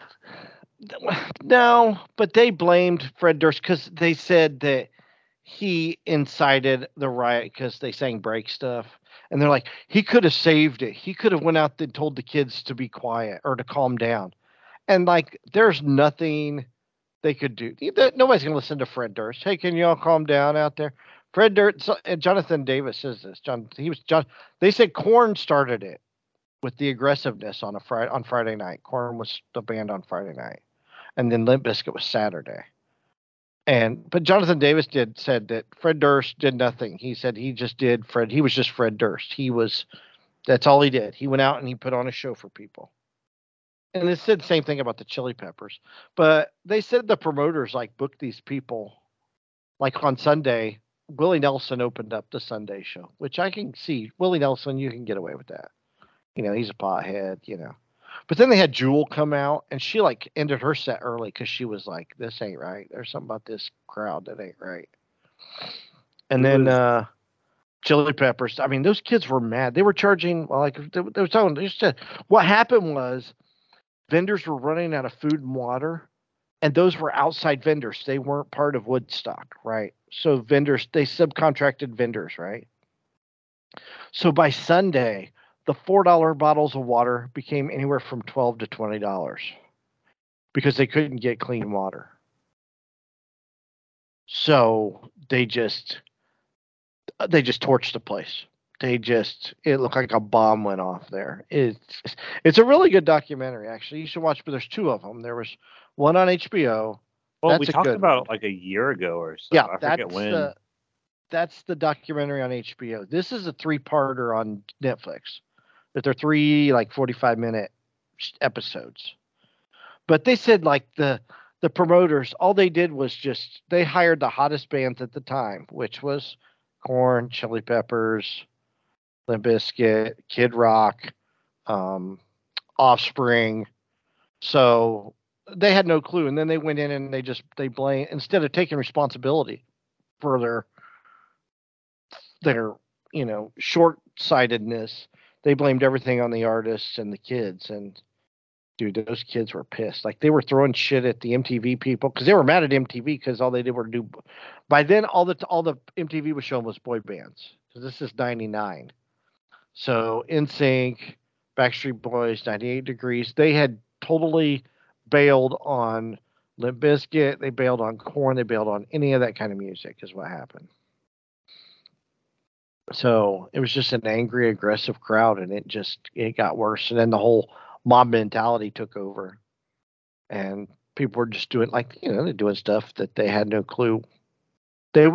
No, but they blamed Fred Durst because they said that he incited the riot because they sang break stuff, and they're like, he could have saved it. He could have went out and told the kids to be quiet or to calm down. And like, there's nothing they could do. Nobody's going to listen to Fred Durst. Hey, can y'all calm down out there? Fred Durst and Jonathan Davis says this. John, he was John. They said Korn started it with the aggressiveness on a Friday, on Friday night. Korn was the band on Friday night. And then Limp Bizkit was Saturday. And but Jonathan Davis did said that Fred Durst did nothing. He said he just did Fred. He was just Fred Durst. He was, that's all he did. He went out and he put on a show for people. And it said the same thing about the Chili Peppers. But they said the promoters like booked these people. Like on Sunday, Willie Nelson opened up the Sunday show, which I can see. Willie Nelson, you can get away with that. You know, he's a pothead, you know. But then they had Jewel come out, and she, like, ended her set early because she was like, this ain't right. There's something about this crowd that ain't right. And then uh, Chili Peppers. I mean, those kids were mad. They were charging, well, like, they, they were talking. They just said, what happened was vendors were running out of food and water, and those were outside vendors. They weren't part of Woodstock, right? So vendors, they subcontracted vendors, right? So by Sunday, the four dollar bottles of water became anywhere from twelve to twenty dollars because they couldn't get clean water. So they just they just torched the place. They just it looked like a bomb went off there. It's it's a really good documentary, actually. You should watch, but there's two of them. There was one on H B O. Well, that's we talked about it like a year ago or so. Yeah, I that's forget when. The, that's the documentary on H B O. This is a three-parter on Netflix. That they're three like forty-five minute episodes. But they said like the the promoters, all they did was just they hired the hottest bands at the time, which was Korn, Chili Peppers, Limp Bizkit, Kid Rock, um, Offspring. So they had no clue, and then they went in and they just they blame instead of taking responsibility for their their you know short-sightedness. They blamed everything on the artists and the kids, and dude, those kids were pissed. Like they were throwing shit at the M T V people because they were mad at M T V because all they did were do. By then, all the all the M T V was showing was boy bands. So this is ninety-nine, so N Sync, Backstreet Boys, ninety-eight Degrees. They had totally bailed on Limp Bizkit. They bailed on Korn. They bailed on any of that kind of music is what happened. So it was just an angry, aggressive crowd, and it just it got worse. And then the whole mob mentality took over, and people were just doing like you know they're doing stuff that they had no clue. They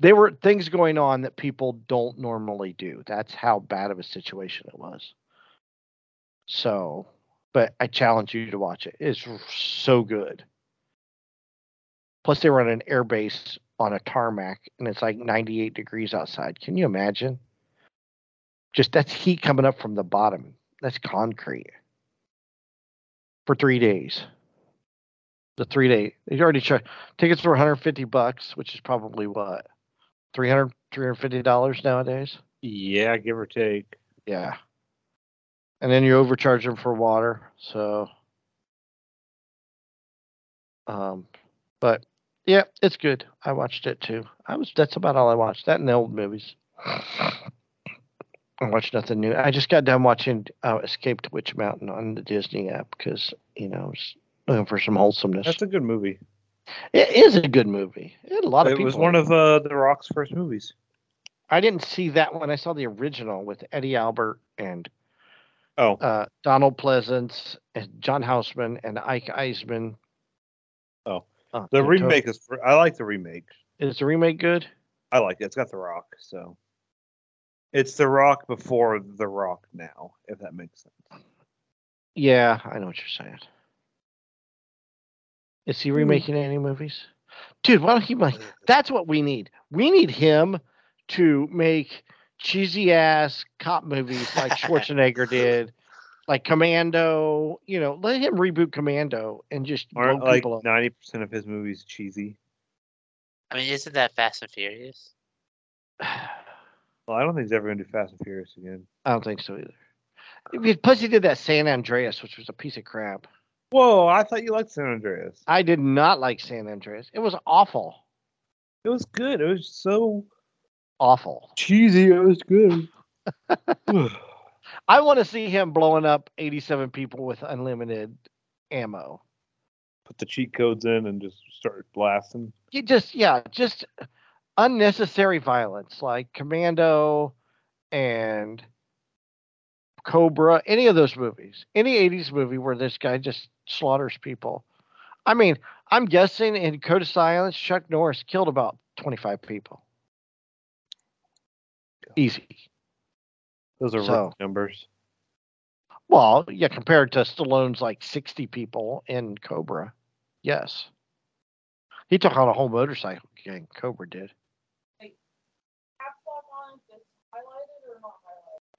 they were things going on that people don't normally do. That's how bad of a situation it was. So. But I challenge you to watch it. It's so good. Plus, they were on an airbase on a tarmac, and it's like ninety-eight degrees outside. Can you imagine? Just that's heat coming up from the bottom. That's concrete. For three days. The three day. They already charged. Tickets were one hundred fifty bucks, which is probably what? three hundred, three hundred fifty dollars nowadays? Yeah, give or take. Yeah. And then you overcharge them for water. So, um, but yeah, it's good. I watched it too. I was that's about all I watched. That and the old movies. I watched nothing new. I just got done watching uh, Escape to Witch Mountain on the Disney app because you know I was looking for some wholesomeness. That's a good movie. It is a good movie. It had a lot of people. It was one of uh, The Rock's first movies. I didn't see that one. I saw the original with Eddie Albert and. Oh, uh, Donald Pleasance, and John Houseman, and Ike Eisman. Oh, uh, the remake Toph. is. For, I like the remake. Is the remake good? I like it. It's got The Rock, so it's The Rock before The Rock now, if that makes sense. Yeah, I know what you're saying. Is he remaking mm-hmm. any movies, dude? Why don't he make? That's what we need. We need him to make. Cheesy ass cop movies like Schwarzenegger did, like Commando. You know, let him reboot Commando and just aren't blow people like ninety percent of his movies cheesy. I mean, isn't that Fast and Furious? Well, I don't think he's ever going to do Fast and Furious again. I don't think so either. Plus, he did that San Andreas, which was a piece of crap. Whoa! I thought you liked San Andreas. I did not like San Andreas. It was awful. It was good. It was so. Awful. Cheesy, it was good. I want to see him blowing up eighty-seven people with unlimited ammo. Put the cheat codes in and just start blasting. You just, yeah, just unnecessary violence like Commando and Cobra, any of those movies, any eighties movie where this guy just slaughters people. I mean, I'm guessing in Code of Silence, Chuck Norris killed about twenty-five people. Easy. Those are so, rough numbers. Well, yeah, compared to Stallone's like sixty people in Cobra. Yes. He took on a whole motorcycle gang, Cobra did. Hey, or not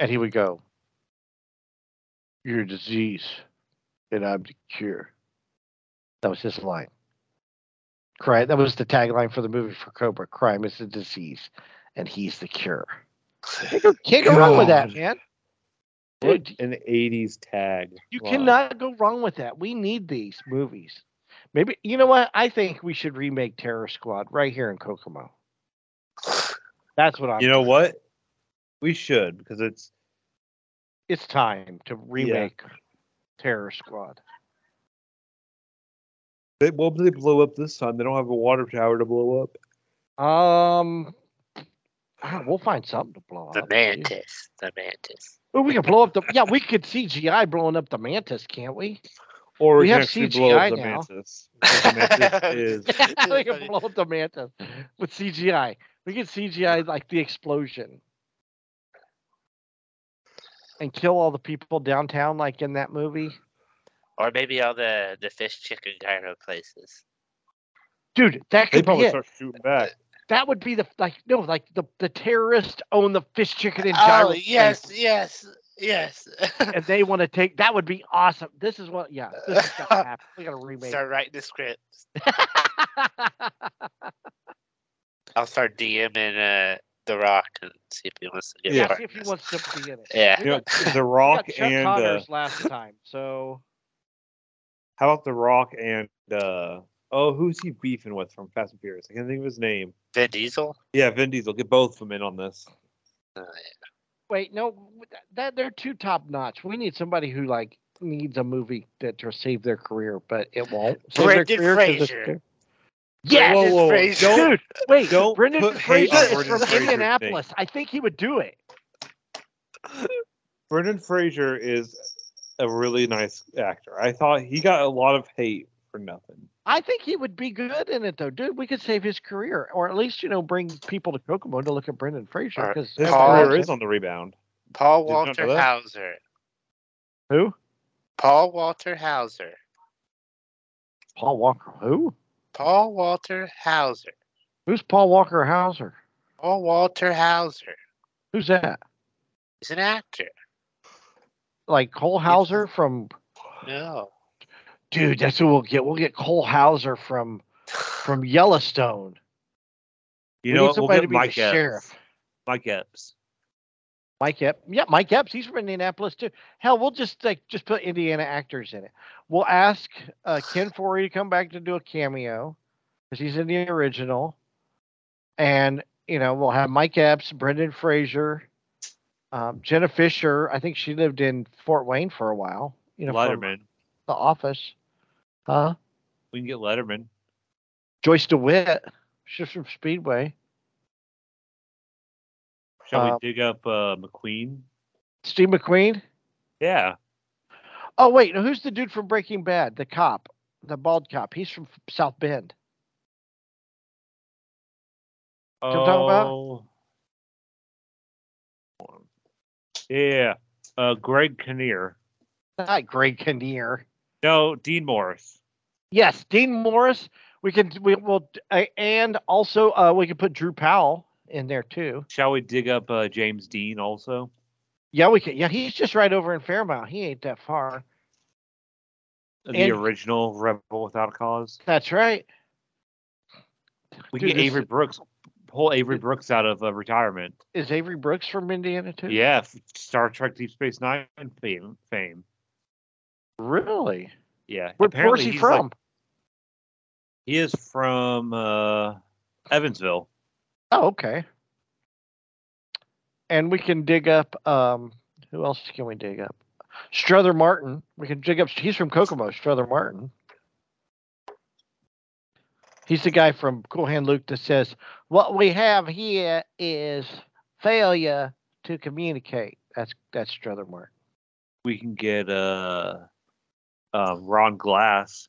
and he would go, "You're a disease, and I'm the cure." That was his line. Crime, that was the tagline for the movie for Cobra. Crime is a disease, and he's the cure. Can't go, can't go wrong with that, man. Dude, an eighties tag. You wow. cannot go wrong with that. We need these movies. Maybe you know what? I think we should remake Terror Squad right here in Kokomo. That's what I'm. You know doing. What? We should because it's it's time to remake yeah. Terror Squad. They, what did they blow up this time? They don't have a water tower to blow up. Um, ah, we'll find something to blow the up. The Mantis. The Mantis. Well, we can blow up the... Yeah, we could C G I blowing up the Mantis, can't we? Or we, we have C G I blow up the now. Mantis. The Mantis is... yeah, we can blow up the Mantis with C G I. We can C G I, like, the explosion. And kill all the people downtown, like in that movie. Or maybe all the, the fish, chicken, gyro places. Dude, that could they probably be start it. shooting back. That would be the like no like the, the terrorists own the fish, chicken, and gyro. Oh yes, places. yes, yes. And they want to take that would be awesome. This is what yeah. This is gonna happen. We gotta remake. Start writing the script. I'll start DMing uh, The Rock and see if he wants to get yeah. See if he wants to be in it. Yeah, you know, got, The Rock we got Chuck and Connors uh, last time. So. How about The Rock and, uh, oh, who's he beefing with from Fast and Furious? I can't think of his name. Vin Diesel? Yeah, Vin Diesel. Get both of them in on this. Uh, yeah. Wait, no, that they're too top-notch. We need somebody who, like, needs a movie that to save their career, but it won't. Brendan Fraser. Yeah, whoa, whoa, whoa. Dude, wait, don't Brendan Fraser is Brendan from Fraser's Indianapolis. Name. I think he would do it. Brendan Fraser is... a really nice actor. I thought he got a lot of hate for nothing. I think he would be good in it, though. Dude, we could save his career. Or at least, you know, bring people to Kokomo to look at Brendan Fraser. Right. His career is on the rebound. Paul Did Walter Hauser. Who? Paul Walter Hauser. Paul Walker who? Paul Walter Hauser. Who's Paul Walker Hauser? Paul Walter Hauser. Who's that? He's an actor. Like Cole Hauser from No. Dude, that's who we'll get. We'll get Cole Hauser from from Yellowstone. You we know, we'll get Mike Epps. Sheriff. Mike Epps. Mike Epps. Yeah, Mike Epps. He's from Indianapolis too. Hell, we'll just like just put Indiana actors in it. We'll ask uh, Ken Foree to come back to do a cameo because he's in the original. And you know, we'll have Mike Epps, Brendan Fraser. Um, Jenna Fisher, I think she lived in Fort Wayne for a while. You know, Letterman. The Office. Huh? We can get Letterman. Joyce DeWitt. She's from Speedway. Shall um, we dig up uh, McQueen? Steve McQueen? Yeah. Oh, wait. No, who's the dude from Breaking Bad? The cop. The bald cop. He's from South Bend. Oh. You know what I'm talking about? Yeah, uh, Greg Kinnear. Not Greg Kinnear. No, Dean Morris. Yes, Dean Morris. We can we will uh, and also uh, we can put Drew Powell in there too. Shall we dig up uh, James Dean also? Yeah, we can. Yeah, he's just right over in Fairmount. He ain't that far. The and, original Rebel Without a Cause. That's right. We Dude, get Avery Brooks. Pull Avery Brooks out of uh, retirement. Is Avery Brooks from Indiana too? Yeah, Star Trek Deep Space Nine fame. fame. Really? Yeah. Where, where's he from? Like, he is from uh, Evansville. Oh, okay. And we can dig up. Um, who else can we dig up? Strother Martin. We can dig up. He's from Kokomo. Strother Martin. He's the guy from Cool Hand Luke that says, "What we have here is failure to communicate." That's that's Strother Martin. We can get uh, uh, Ron Glass.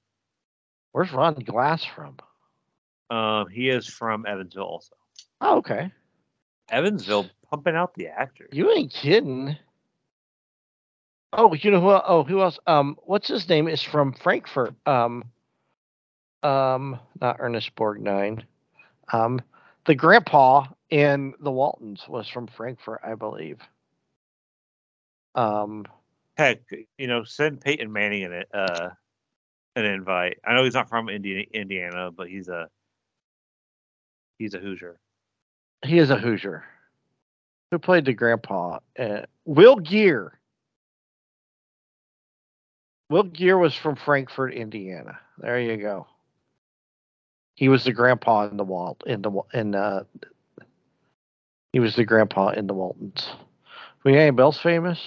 Where's Ron Glass from? Um, he is from Evansville, also. Oh, okay. Evansville pumping out the actors. You ain't kidding. Oh, you know who? Oh, who else? Um, what's his name? Is from Frankfurt. Um. Um, not Ernest Borgnine. Um, the grandpa in The Waltons was from Frankfurt, I believe. Um, heck, you know, send Peyton Manning an uh an invite. I know he's not from Indiana, Indiana, but he's a he's a Hoosier. He is a Hoosier. Who played the grandpa? Uh, Will Geer. Will Geer was from Frankfort, Indiana. There you go. He was the grandpa in the Walt in the in uh. He was the grandpa in the Waltons. We anybody else famous?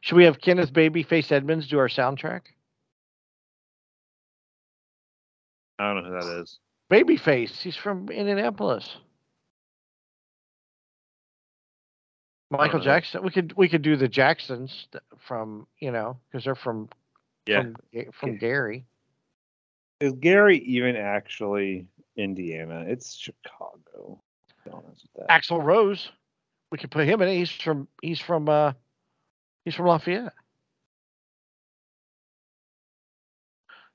Should we have Kenneth Babyface Edmonds do our soundtrack? I don't know who that is. Babyface. He's from Indianapolis. Michael Jackson. We could we could do the Jacksons from, you know, because they're from yeah from, from Gary. Is Gary even actually Indiana? It's Chicago. Axl Rose. We could put him in it. He's from he's from uh, he's from Lafayette.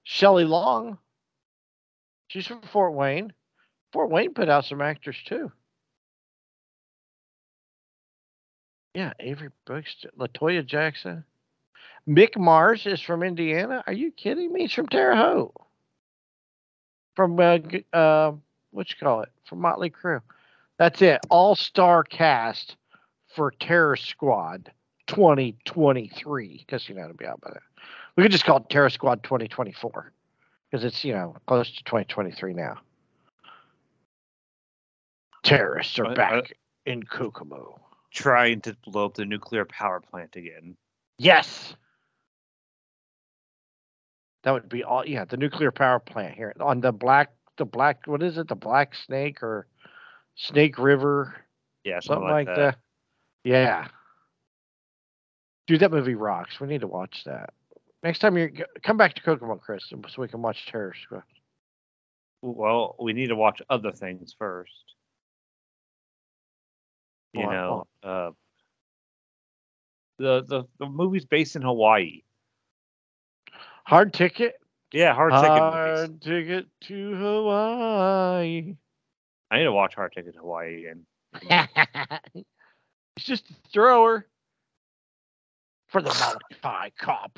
Shelley Long. She's from Fort Wayne. Fort Wayne put out some actors too. Yeah, Avery Brooks, LaToya Jackson. Mick Mars is from Indiana. Are you kidding me? He's from Terre Haute. From, uh, uh, what you call it? From Motley Crue. That's it. All-star cast for Terror Squad twenty twenty-three. Because, you know, it'll be out by then. We could just call it Terror Squad twenty twenty-four. Because it's, you know, close to twenty twenty-three now. Terrorists are back I, I, in Kokomo. Trying to blow up the nuclear power plant again. Yes. That would be all. Yeah, the nuclear power plant here on the black, the black. What is it? The Black Snake or Snake River? Yeah, something, something like, like that. that. Yeah. Dude, that movie rocks. We need to watch that. Next time you come back to Kokomo, Chris, so we can watch Terror Squad. Well, we need to watch other things first. You know, uh, the, the the movie's based in Hawaii. Hard Ticket? Yeah, Hard Ticket. Hard Ticket to Hawaii. I need to watch Hard Ticket to Hawaii again. It's just a thrower for the Molokai Cop.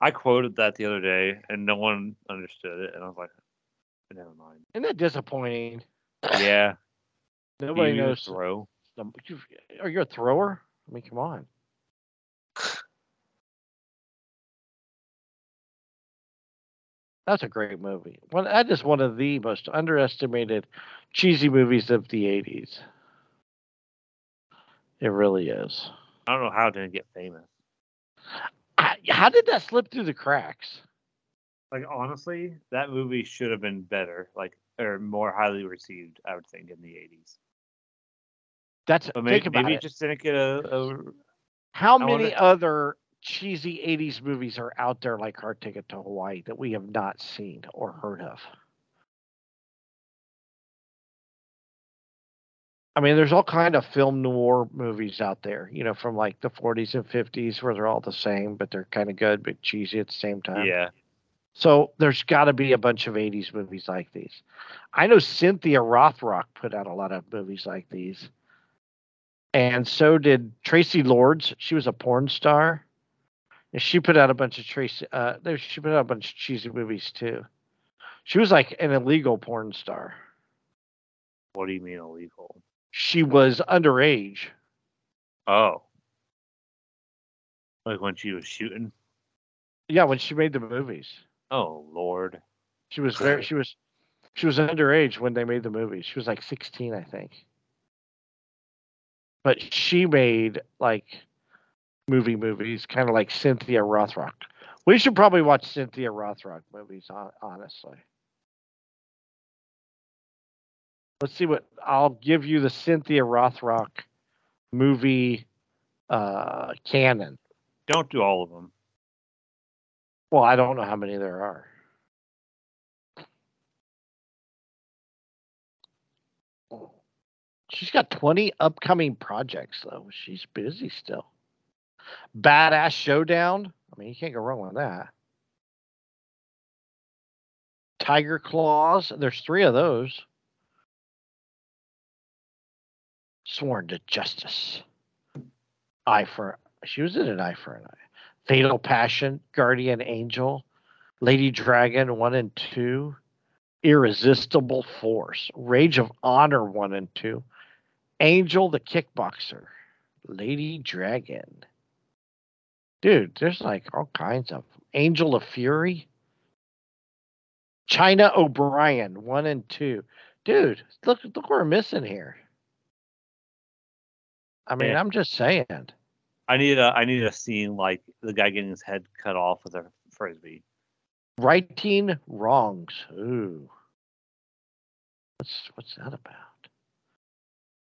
I quoted that the other day, and no one understood it, and I was like, never mind. Isn't that disappointing? Yeah. Nobody you knows throw. Are you a thrower? I mean, come on. That's a great movie. Well, that is one of the most underestimated cheesy movies of the eighties. It really is. I don't know how it didn't get famous. I, how did that slip through the cracks? Like, honestly, that movie should have been better. Like, or more highly received, I would think, in the eighties. That's but maybe, think about maybe it. Just didn't get a. a How I many wonder... other cheesy eighties movies are out there like Hard Ticket to Hawaii that we have not seen or heard of? I mean, there's all kind of film noir movies out there, you know, from like the forties and fifties where they're all the same, but they're kind of good but cheesy at the same time. Yeah. So there's got to be a bunch of eighties movies like these. I know Cynthia Rothrock put out a lot of movies like these. And so did Traci Lords. She was a porn star, and she put out a bunch of Tracy. Uh, she put out a bunch of cheesy movies too. She was like an illegal porn star. What do you mean illegal? She was underage. Oh, like when she was shooting. Yeah, when she made the movies. Oh Lord, she was very. She was, she was underage when they made the movies. She was like sixteen, I think. But she made, like, movie movies, kind of like Cynthia Rothrock. We should probably watch Cynthia Rothrock movies, honestly. Let's see what... I'll give you the Cynthia Rothrock movie uh, canon. Don't do all of them. Well, I don't know how many there are. She's got twenty upcoming projects, though. She's busy still. Badass Showdown. I mean, you can't go wrong with that. Tiger Claws. There's three of those. Sworn to Justice. Eye for... She was in an Eye for an Eye. Fatal Passion. Guardian Angel. Lady Dragon one and two. Irresistible Force. Rage of Honor one and two. Angel the Kickboxer, Lady Dragon. Dude, there's like all kinds of them. Angel of Fury. China O'Brien, one and two. Dude, look look what we're missing here. I mean, yeah. I'm just saying. I need a I need a scene like the guy getting his head cut off with a frisbee. Righting wrongs. Ooh, what's what's that about?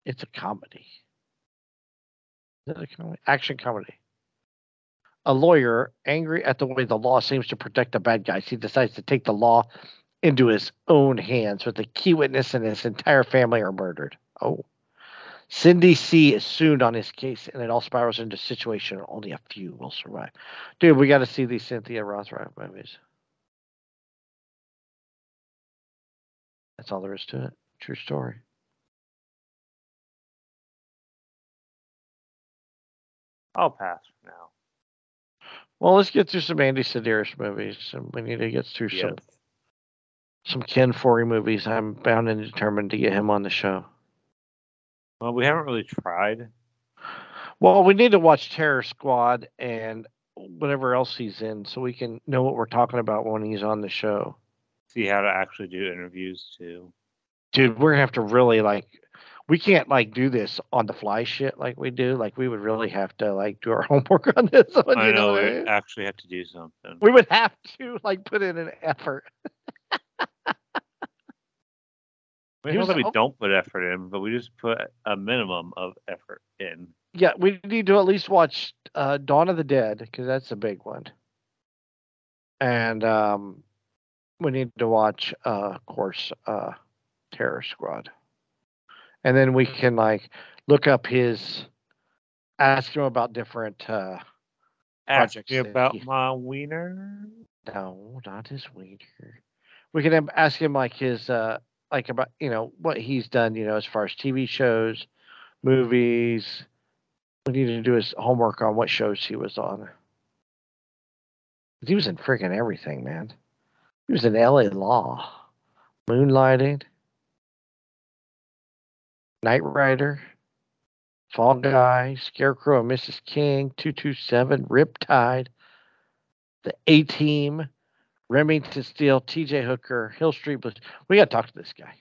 It's a comedy. Is that a comedy? Action comedy. A lawyer, angry at the way the law seems to protect the bad guys, he decides to take the law into his own hands with a key witness and his entire family are murdered. Oh. Cindy C is sued on his case, and it all spirals into a situation only a few will survive. Dude, we got to see these Cynthia Rothrock movies. That's all there is to it. True story. I'll pass for now. Well, let's get through some Andy Sedaris movies, and we need to get through yes. some some Ken Foree movies. I'm bound and determined to get him on the show. Well, we haven't really tried. Well, we need to watch Terror Squad and whatever else he's in so we can know what we're talking about when he's on the show. See how to actually do interviews, too. Dude, we're going to have to really, like, we can't, like, do this on the fly shit like we do. Like, we would really have to, like, do our homework on this one. I know, know we right? actually have to do something. We would have to, like, put in an effort. Wait, not that we don't put effort in, but we just put a minimum of effort in. Yeah, we need to at least watch uh, Dawn of the Dead, because that's a big one. And um, we need to watch, uh, of course, uh, Terror Squad. And then we can, like, look up his... Ask him about different uh, ask projects. Ask him about he, my wiener? No, not his wiener. We can ask him, like, his... Uh, Like about, you know, what he's done, you know, as far as T V shows, movies. We needed to do his homework on what shows he was on. He was in freaking everything, man. He was in L A Law, Moonlighting, Knight Rider, Fall Guy, Scarecrow and Missus King, two two seven, Riptide, The A-Team. Remington Steele, T J Hooker, Hill Street Blues. We got to talk to this guy.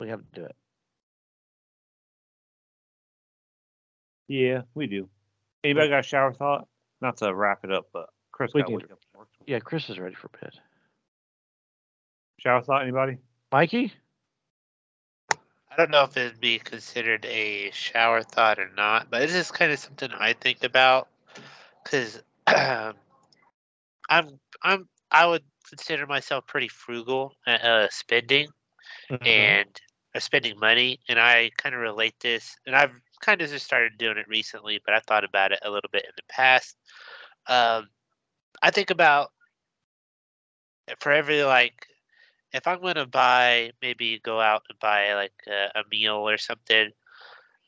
We have to do it. Yeah, we do. Anybody got a shower thought? Not to wrap it up, but Chris we got to wake up. Yeah, Chris is ready for bed. Shower thought, anybody? Mikey? I don't know if it'd be considered a shower thought or not, but this is kind of something I think about because... I'm I'm I would consider myself pretty frugal at uh, spending mm-hmm. and uh, spending money, and I kind of relate this, and I've kind of just started doing it recently, but I thought about it a little bit in the past. Um, I think about for every like if I'm going to buy maybe go out and buy like a, a meal or something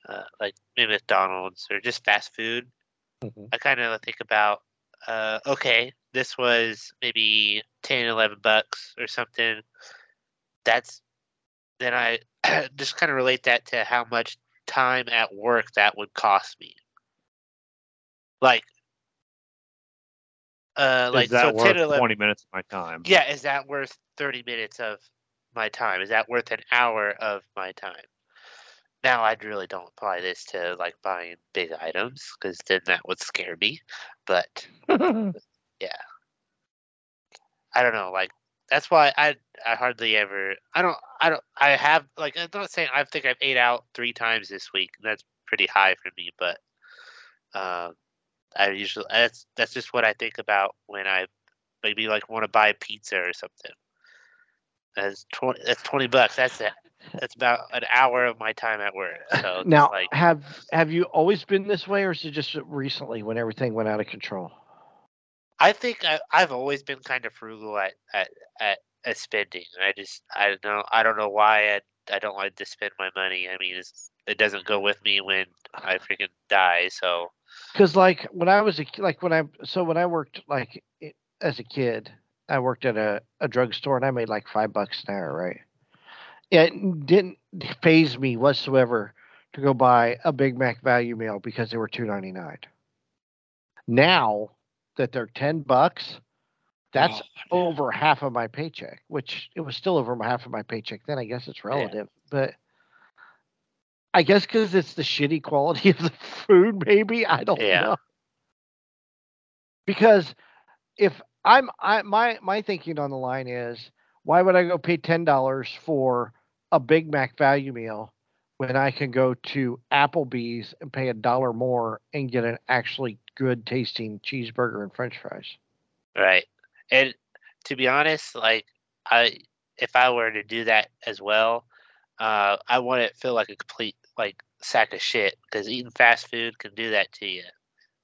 uh, like maybe McDonald's or just fast food. Mm-hmm. I kind of think about uh, okay. This was maybe ten, eleven bucks or something. That's then I just kind of relate that to how much time at work that would cost me. Like, uh, like is that so worth ten, eleven, twenty minutes of my time? Yeah, is that worth thirty minutes of my time? Is that worth an hour of my time? Now, I really don't apply this to like buying big items because then that would scare me. But. Yeah, I don't know. Like that's why I I hardly ever. I don't. I don't. I have like I'm not saying I think I've ate out three times this week. That's pretty high for me, but um, I usually that's that's just what I think about when I maybe like want to buy pizza or something. That's twenty. That's twenty bucks. That's it. That's about an hour of my time at work. So now, like, have have you always been this way, or is it just recently when everything went out of control? I think I, I've always been kind of frugal at, at, at, at spending. I just I don't know I don't know why I, I don't like to spend my money. I mean, it's, it doesn't go with me when I freaking die. So because like when I was a, like when I so when I worked like as a kid, I worked at a, a drugstore and I made like five bucks an hour. Right? It didn't faze me whatsoever to go buy a Big Mac value meal because they were two ninety-nine. Now. That they're ten bucks, that's oh, over half of my paycheck, which it was still over half of my paycheck then. I guess it's relative, yeah. But I guess because it's the shitty quality of the food, maybe. I don't yeah. know. Because if I'm, I, my, my thinking on the line is, why would I go pay ten dollars for a Big Mac value meal when I can go to Applebee's and pay a dollar more and get an actually good tasting cheeseburger and French fries? Right. And to be honest, like I, if I were to do that as well, uh, I wouldn't feel like a complete like sack of shit, because eating fast food can do that to you.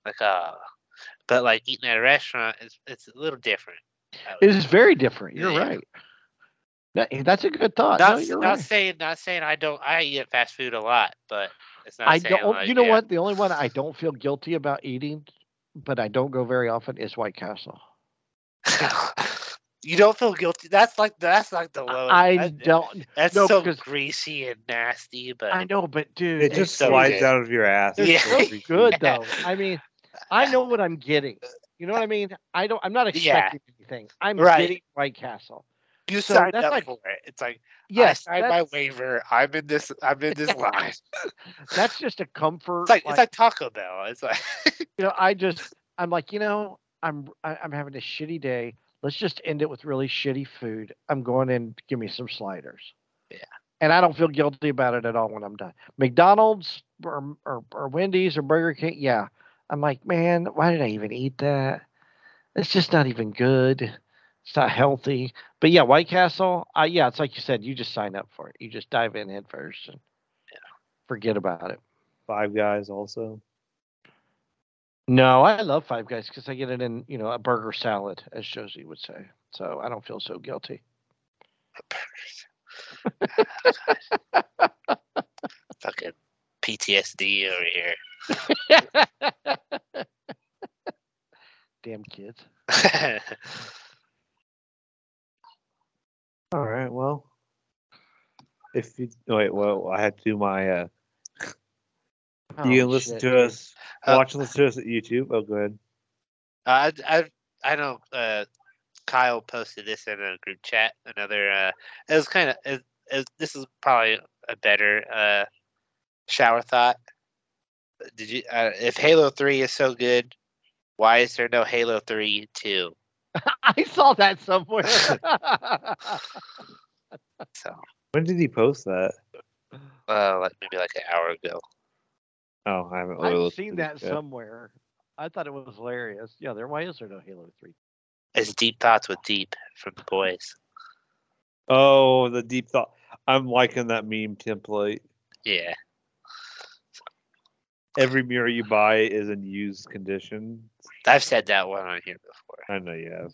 Like, uh, but like eating at a restaurant, it's it's a little different. It is very different. You're yeah. right. That, that's a good thought. Not, no, you're not right. saying, not saying I don't. I eat fast food a lot, but it's not. I don't. Like, you know yeah. what? The only one I don't feel guilty about eating, but I don't go very often, is White Castle. You don't feel guilty. That's like that's like the lowest. I that, don't. That's no, so greasy and nasty. But I know, but dude, it just so slides good. out of your ass. It's yeah. so good yeah. though. I mean, I know what I'm getting. You know what I mean? I don't. I'm not expecting yeah. anything. I'm right. getting White Castle. You so signed up like, for it. It's like, yes, I signed my waiver. I'm in this. I'm in this line. That's just a comfort. It's like, like it's like Taco Bell. It's like, you know, I just, I'm like, you know, I'm I'm having a shitty day. Let's just end it with really shitty food. I'm going in. Give me some sliders. Yeah. And I don't feel guilty about it at all when I'm done. McDonald's or or, or Wendy's or Burger King. Yeah. I'm like, man, why did I even eat that? It's just not even good. It's not healthy. But yeah, White Castle, uh, yeah, it's like you said, you just sign up for it. You just dive in head first and yeah, forget about it. Five Guys also. No, I love Five Guys because I get it in, you know, a burger salad, as Josie would say. So I don't feel so guilty. Fucking P T S D over here. Damn kids. All right, well, if you wait, well, I had to do my. Uh, oh, you can listen shit. to us, watch, uh, listen to us at YouTube. Oh, go ahead. I, I, I know. Uh, Kyle posted this in a group chat. Another, uh, it was kind of. This is probably a better uh, shower thought. Did you? Uh, if Halo three is so good, why is there no Halo three two? I saw that somewhere. So, when did he post that? Uh, like maybe like an hour ago. Oh, I haven't really I've seen that yet. somewhere. I thought it was hilarious. Yeah, there. Why is there no Halo three? It's Deep Thoughts with Deep from the boys. Oh, the Deep Thought. I'm liking that meme template. Yeah. Every mirror you buy is in used condition. I've said that one on here before. I know you have.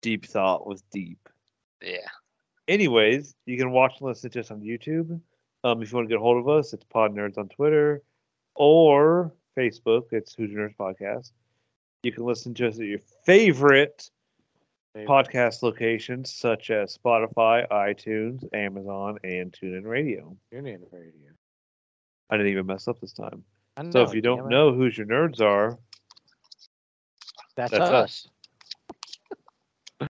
Deep Thought was deep. Yeah. Anyways, you can watch and listen to us on YouTube. Um, if you want to get a hold of us, it's Pod Nerds on Twitter or Facebook. It's Hoosier Nerds Podcast. You can listen to us at your favorite, favorite podcast locations, such as Spotify, iTunes, Amazon, and TuneIn Radio. TuneIn Radio. I didn't even mess up this time. So if you don't know who your nerds are, that's, that's us. us.